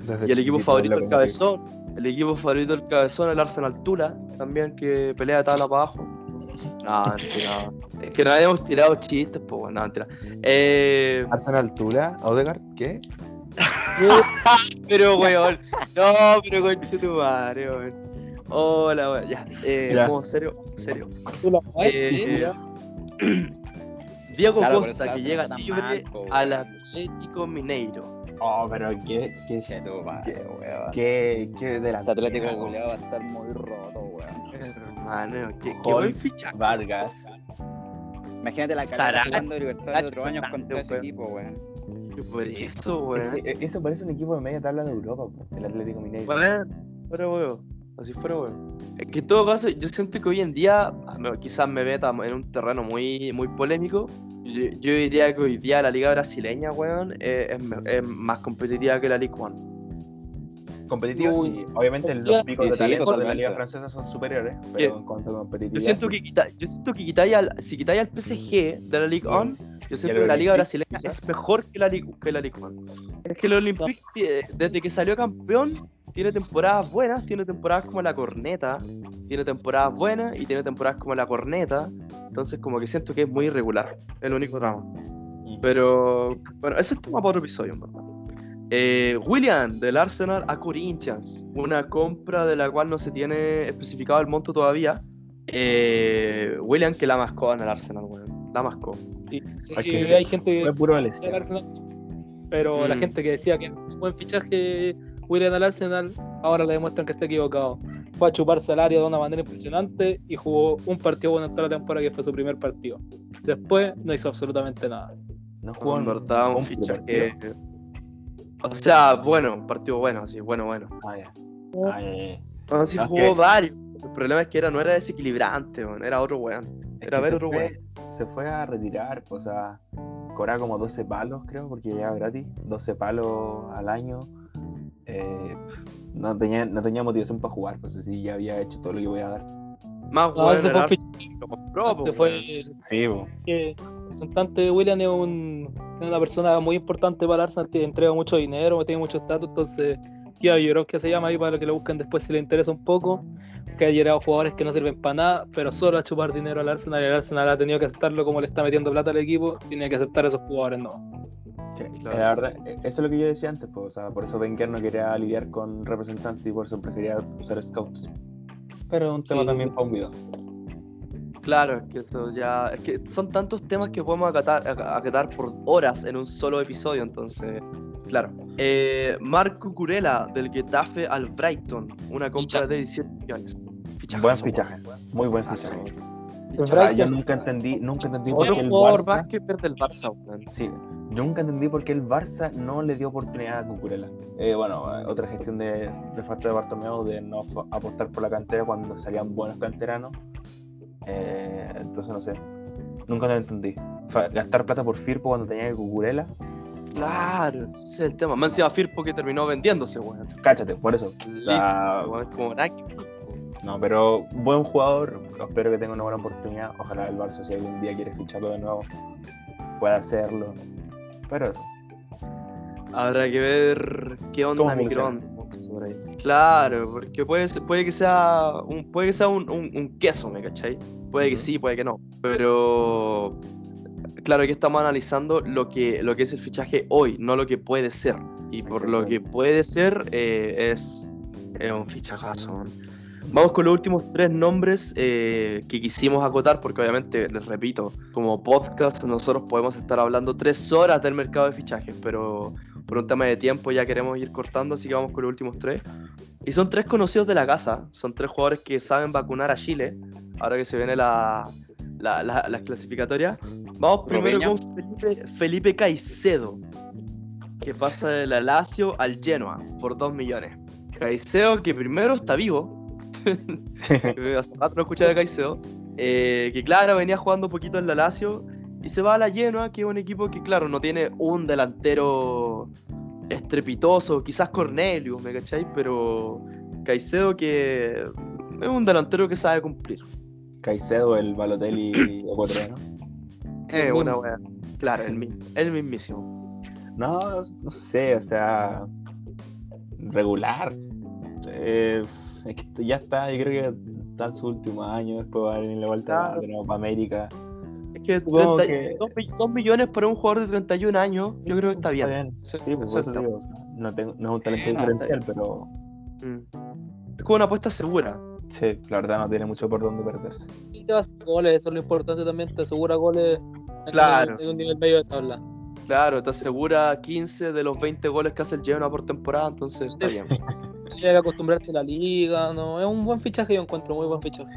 Desde y el equipo favorito del Cabezón. El equipo favorito del Cabezón, el Arsenal Tula, también, que pelea de tabla para abajo. No, mentira. Es que no habíamos tirado chistes, pues bueno, mentira. Eh... Arsenal Tula, Odegaard, ¿qué? Pero, weón. No, pero conchetumare, weón. Hola, weón. Ya, eh, no, serio, serio. Eh, eh, Diego claro, Costa, que llega libre al Atlético Mineiro. Oh, pero qué, qué, qué, weón. Qué, qué de la Atlético Culeado va a estar muy roto, weón. Hermano, qué, qué buen fichaje. Vargas. Imagínate la cara jugando Libertadores de otros años con todo ese equipo, weón. Por eso, weón. Es, eso parece un equipo de media tabla de Europa, weón. El Atlético Mineiro. Bueno, fuera, weón. Así fuera, weón. Es que en todo caso, yo siento que hoy en día, quizás me meta en un terreno muy, muy polémico. Yo, yo diría que hoy día la liga brasileña, weón, es, es, es más competitiva que la Ligue uno. Competitiva, sí. Obviamente los picos sí, de talento sí, de la liga francesa son superiores, pero ¿qué? En cuanto a competitividad... Yo siento que, quita, yo siento que quitáis al, si quitáis al P S G de la Ligue uno, yo siento que la liga brasileña es mejor que la Ligue uno. Es que el Olympique, desde que salió campeón, tiene temporadas buenas, tiene temporadas como la corneta, tiene temporadas buenas y tiene temporadas como la corneta. Entonces como que siento que es muy irregular, el único drama. Pero bueno, eso es tema para otro episodio, ¿verdad? Eh, William, del Arsenal a Corinthians, una compra de la cual no se tiene especificado el monto todavía. Eh, William que la mascó en el Arsenal, weón, la mascó. Sí, sí, sí, hay, hay gente que... Fue puro el este. Arsenal, pero mm. la gente que decía que un buen fichaje William al Arsenal, ahora le demuestran que está equivocado. Fue a chuparse al área de una manera impresionante y jugó un partido bueno toda la temporada, que fue su primer partido. Después no hizo absolutamente nada. No jugó en verdad un fichaje. O sea, bueno, un partido bueno, sí, bueno, bueno. Ah, ya. Ah, ya, ya. Bueno, sí, jugó okay. varios. El problema es que era, no era desequilibrante, bueno, era otro weón. Era ver otro weón. Se fue a retirar, o sea, cobraba como doce palos, creo, porque llegaba gratis. doce palos al año. Eh, no, tenía, no tenía motivación para jugar, pues así ya había hecho todo lo que voy a dar. Más no, ese fue lo compró, este fue, sí, eh, el representante de William es, un, es una persona muy importante para el Arsenal, que entrega mucho dinero, tiene mucho estatus, entonces Kia Lloró, que se llama ahí para que lo busquen después si les interesa un poco, que ha llegado jugadores que no sirven para nada, pero solo a chupar dinero al Arsenal, y el Arsenal ha tenido que aceptarlo como le está metiendo plata al equipo, tiene que aceptar a esos jugadores, no. Sí, claro. La verdad, eso es lo que yo decía antes, pues, o sea, por eso Wenger no quería lidiar con representantes y por eso prefería usar scouts. Pero un tema sí, también sí. para un video. Claro, es que eso ya. Es que son tantos temas que podemos acatar, acatar por horas en un solo episodio, entonces. Claro. Eh, Marco Curela, del Getafe al Brighton, una compra Ficha. de dieciocho millones. Fichajazo, buen fichaje, muy buen fichaje. O sea, yo nunca entendí, nunca entendí por qué el Barça... del Barça sí, yo nunca entendí por qué el Barça no le dio oportunidad a Cucurella. Eh, bueno, otra gestión de, de Fato de Bartomeu de no apostar por la cantera cuando salían buenos canteranos. Eh, entonces, no sé. Nunca lo entendí. Gastar plata por Firpo cuando tenía que Cucurella. Claro, ese es el tema. Me encima Firpo que terminó vendiéndose, weón. Cáchate, por eso. La... como no, pero buen jugador. Espero que tenga una buena oportunidad. Ojalá el Barça, si algún día quiere ficharlo de nuevo, pueda hacerlo. Pero eso. Habrá que ver qué onda Micron. Claro, porque puede, puede que sea un, puede que sea un, un, un queso, ¿me cachai? Puede que sí, puede que no. Pero... claro, aquí estamos analizando lo que, lo que es el fichaje hoy, no lo que puede ser. Y por lo que puede ser, eh, es, es un fichajazo. Vamos con los últimos tres nombres eh, que quisimos acotar, porque obviamente, les repito, como podcast nosotros podemos estar hablando tres horas del mercado de fichajes, pero por un tema de tiempo ya queremos ir cortando, así que vamos con los últimos tres. Y son tres conocidos de la casa, son tres jugadores que saben vacunar a Chile, ahora que se viene la... las la, la clasificatorias. Vamos primero Robeña. Con Felipe, Felipe Caicedo, que pasa de la Lazio al Genoa por dos millones. Caicedo, que primero está vivo. Hace rato no escuché de Caicedo, eh, que claro, venía jugando un poquito en la Lazio y se va a la Genoa, que es un equipo que claro, no tiene un delantero estrepitoso, quizás Cornelius, ¿me cacháis? Pero Caicedo, que es un delantero que sabe cumplir. Caicedo, el Balotelli o Putre, ¿no? Eh, una wea. Claro, el, mismo, el mismísimo. No, no sé, o sea... regular. Eh, es que ya está, yo creo que está en su último año, después va a venir la vuelta de Copa América. Es que, dos millones para un jugador de treinta y un años, yo creo que está bien. Está bien. Sí, sí, pues eso digo, o sea, no, tengo, no es un talento eh, diferencial, no, pero... Mm. Es como una apuesta segura. Sí, la verdad no tiene mucho por dónde perderse. Y te va a hacer goles, eso es lo importante también, te asegura goles. Claro. En un nivel medio de tabla. Claro, te asegura quince de los veinte goles que hace el Genoa por temporada, entonces está bien. Tiene que acostumbrarse a la liga, no, es un buen fichaje, yo encuentro muy buen fichaje.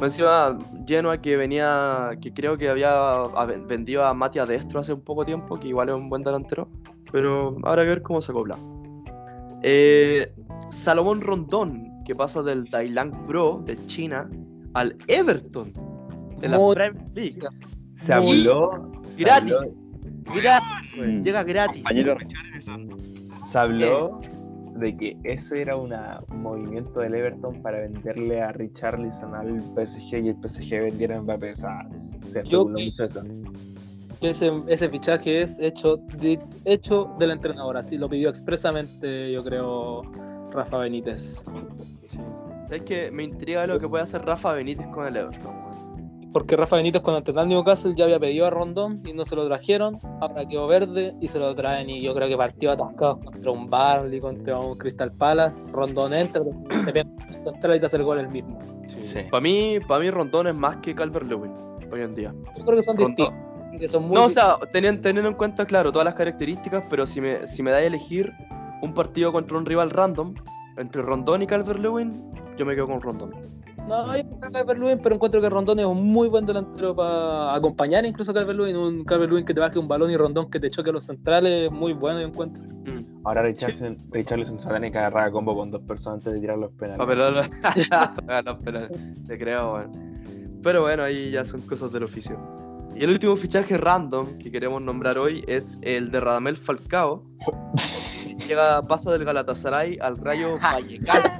Encima, Genoa que venía, que creo que había vendido a Mati Adestro hace un poco tiempo, que igual es un buen delantero, pero habrá que ver cómo se acopla. Eh, Salomón Rondón, que pasa del Dailang Pro de China al Everton de la Muy Premier League. Se habló gratis. Habló, gratis. Bueno, llega gratis. Compañero Richarlison. Se habló eh. de que ese era una, un movimiento del Everton para venderle a Richarlison al P S G y el P S G vendiera en Mbappé. Se habló mucho eso. Ese, ese fichaje es hecho, de, hecho del entrenador, así lo pidió expresamente, yo creo, Rafa Benítez. Sí. ¿Sabes qué? Me intriga lo que puede hacer Rafa Benítez con el Everton, güey. Porque Rafa Benítez cuando entrenó en Newcastle ya había pedido a Rondón y no se lo trajeron. Ahora quedó verde y se lo traen. Y yo creo que partió atascado contra un Burnley, contra un Crystal Palace. Rondón entra, se pega central y te hace el gol el mismo. Sí. Sí. Para mí, para mí Rondón es más que Calvert-Lewin hoy en día. Yo creo que son distintos. Que son muy no, o sea, teniendo, teniendo en cuenta, claro, todas las características, pero si me, si me da a elegir un partido contra un rival random, entre Rondón y Calvert-Lewin, yo me quedo con Rondón. No, yo no Calvert-Lewin, pero encuentro que Rondón es un muy buen delantero para acompañar incluso a Calvert-Lewin. Un Calvert-Lewin que te baje un balón y Rondón que te choque a los centrales, muy bueno, yo encuentro. Mm. Ahora Richarlison se tiene que agarrar a combo con dos personas antes de tirar los penales. Para los penales, te creo, bueno. Pero bueno, ahí ya son cosas del oficio. Y el último fichaje random que queremos nombrar hoy es el de Radamel Falcao. Llega, pasa del Galatasaray al Rayo Vallecano.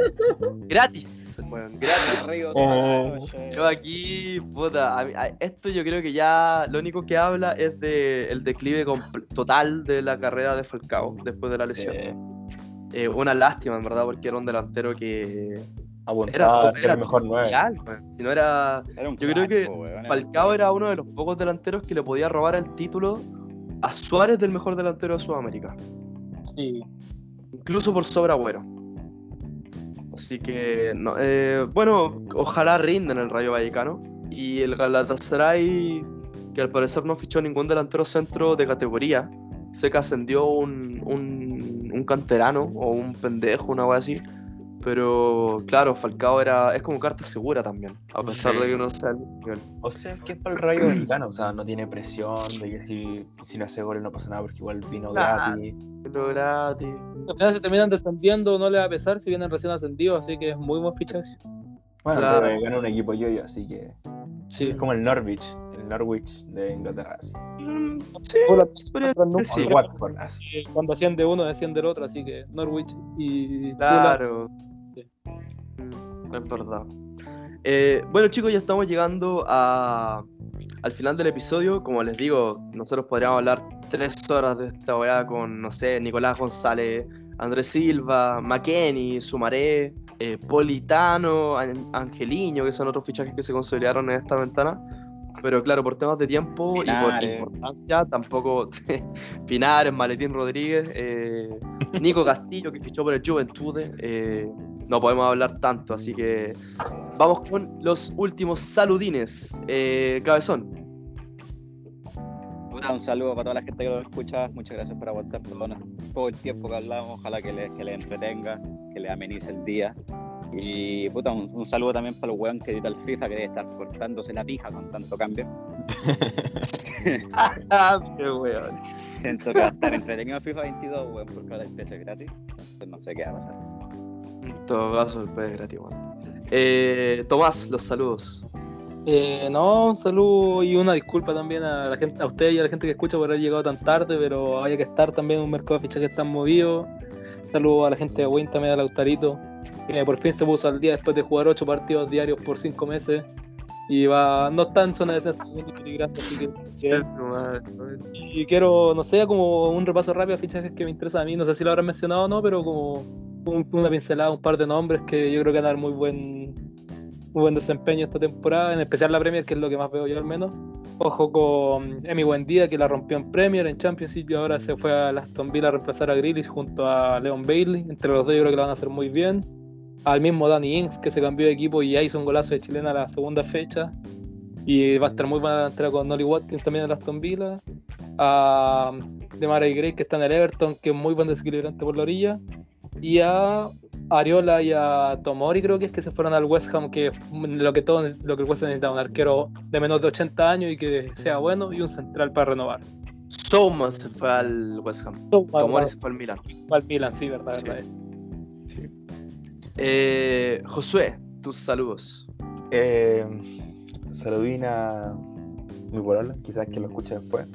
Gratis. Bueno, gratis, Rayo. Oh. Yo aquí, puta, a mí, a esto yo creo que ya lo único que habla es de el declive compl- total de la carrera de Falcao después de la lesión. Eh. Eh, una lástima, en verdad, porque era un delantero que aguantaba, era, era el mejor nueve. Si no era, era un yo crack, creo que weón, Falcao era uno de los pocos delanteros que le podía robar el título a Suárez del mejor delantero de Sudamérica. Sí. Incluso por sobre Agüero. Así que no, eh, bueno, ojalá rindan el Rayo Vallecano. Y el Galatasaray, que al parecer no fichó ningún delantero centro de categoría. Sé que ascendió un, un, un canterano o un pendejo, una cosa así. Pero claro, Falcao era es como carta segura también, a pesar sí. de que no sea el nivel. O sea, es que es para el Rayo Vallecano, o sea, no tiene presión de que si, si no hace goles no pasa nada, porque igual vino nah. gratis. Vino gratis. Al final se terminan descendiendo, no le va a pesar si vienen recién ascendidos, así que es muy buen fichaje. Bueno, claro. Pero ganó un equipo yoyo, así que sí. Es como el Norwich, el Norwich de Inglaterra, así. Sí, la, la, sí, sí. Watford, así. Cuando asciende uno, desciende el otro, así que Norwich y... Claro, sí. No es verdad. eh, Bueno chicos, ya estamos llegando a, al final del episodio. Como les digo, nosotros podríamos hablar tres horas de esta weá con, no sé, Nicolás González, Andrés Silva, McKennie, Sumaré, eh, Politano, Angeliño, que son otros fichajes que se consolidaron en esta ventana. Pero claro, por temas de tiempo Pinares. Y por importancia, tampoco Pinares, Maletín Rodríguez, eh, Nico Castillo, que fichó por el Juventud, eh, no podemos hablar tanto, así que vamos con los últimos saludines. eh, Cabezón. Un saludo para toda la gente que lo escucha, muchas gracias por aguantar todo el tiempo que hablamos, ojalá que les, que les entretenga, que les amenice el día. Y puta, un, un saludo también para los weón que edita el FIFA, que debe estar cortándose la pija con tanto cambio. ¡Qué weón! Siento que va a estar entretenido FIFA veintidós, weón, porque ahora el P S es gratis. Entonces no sé qué va a pasar. En todo caso, el P S es gratis, weón. Eh, Tomás, los saludos. Eh, no, un saludo y una disculpa también a la gente, a ustedes y a la gente que escucha por haber llegado tan tarde, pero había que estar también en un mercado de fichas que está movido. Saludo a la gente de Win, también a Lautarito. Eh, por fin se puso al día después de jugar ocho partidos diarios por cinco meses y va, no está en zona de descenso, muy peligroso, así que y quiero, no sé, como un repaso rápido a fichajes que me interesan a mí, no sé si lo habrán mencionado o no, pero como un, una pincelada, un par de nombres que yo creo que van a dar muy buen muy buen desempeño esta temporada, en especial la Premier, que es lo que más veo yo al menos. Ojo con Emi Buendía, que la rompió en Premier, en Championship, y ahora se fue a Aston Villa a reemplazar a Grealish junto a Leon Bailey. Entre los dos yo creo que lo van a hacer muy bien. Al mismo Danny Ings, que se cambió de equipo y ya hizo un golazo de chilena a la segunda fecha, y va a estar muy buena la entrada con Nolly Watkins también en Aston Villa. A Demarai Gray, que está en el Everton, que es muy buen desequilibrante por la orilla, y a Ariola y a Tomori, creo que es que se fueron al West Ham, que es lo que todo lo que el West Ham necesita, un arquero de menos de ochenta años y que sea bueno, y un central para renovar. Souma se fue al West Ham, Souma, Tomori se fue al Milan. Se fue al Milan, sí, verdad, sí. verdad es. Eh, Josué, tus saludos. Eh, saludina mi porola, quizás que lo escuche después.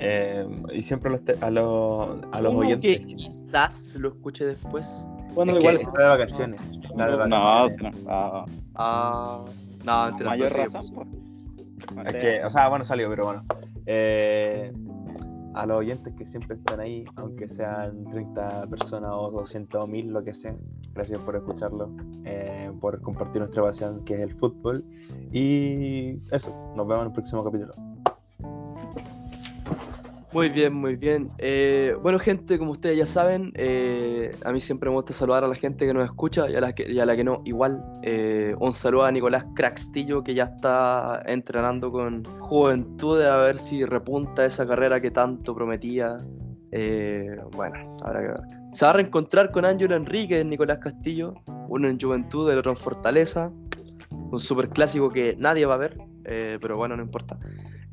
Eh, y siempre los te- a, lo, a los oyentes. Que quizás lo escuche después. Bueno, es igual es de vacaciones. No, de vacaciones. No, no. Ah, no, entre mayor razón. Por... Es que, o sea, bueno, salió, pero bueno. Eh, a los oyentes que siempre están ahí, aunque sean treinta personas o doscientos mil, lo que sea, gracias por escucharlo, eh, por compartir nuestra pasión que es el fútbol, y eso, nos vemos en el próximo capítulo. Muy bien, muy bien. Eh, bueno gente, como ustedes ya saben, eh, a mí siempre me gusta saludar a la gente que nos escucha y a la que, y a la que no, igual. Eh, un saludo a Nicolás Craxtillo, que ya está entrenando con Juventud, a ver si repunta esa carrera que tanto prometía. Eh, bueno, habrá que ver. Se va a reencontrar con Ángelo Enríquez, Nicolás Castillo, uno en Juventud, el otro en Fortaleza. Un superclásico que nadie va a ver, eh, pero bueno, no importa.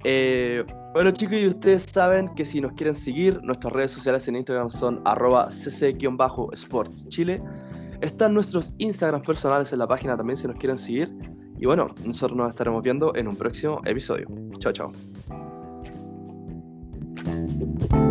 Eh, bueno chicos, y ustedes saben que si nos quieren seguir, nuestras redes sociales en Instagram son arroba cc-sportschile. Están nuestros Instagram personales en la página también si nos quieren seguir. Y bueno, nosotros nos estaremos viendo en un próximo episodio. Chao, chao.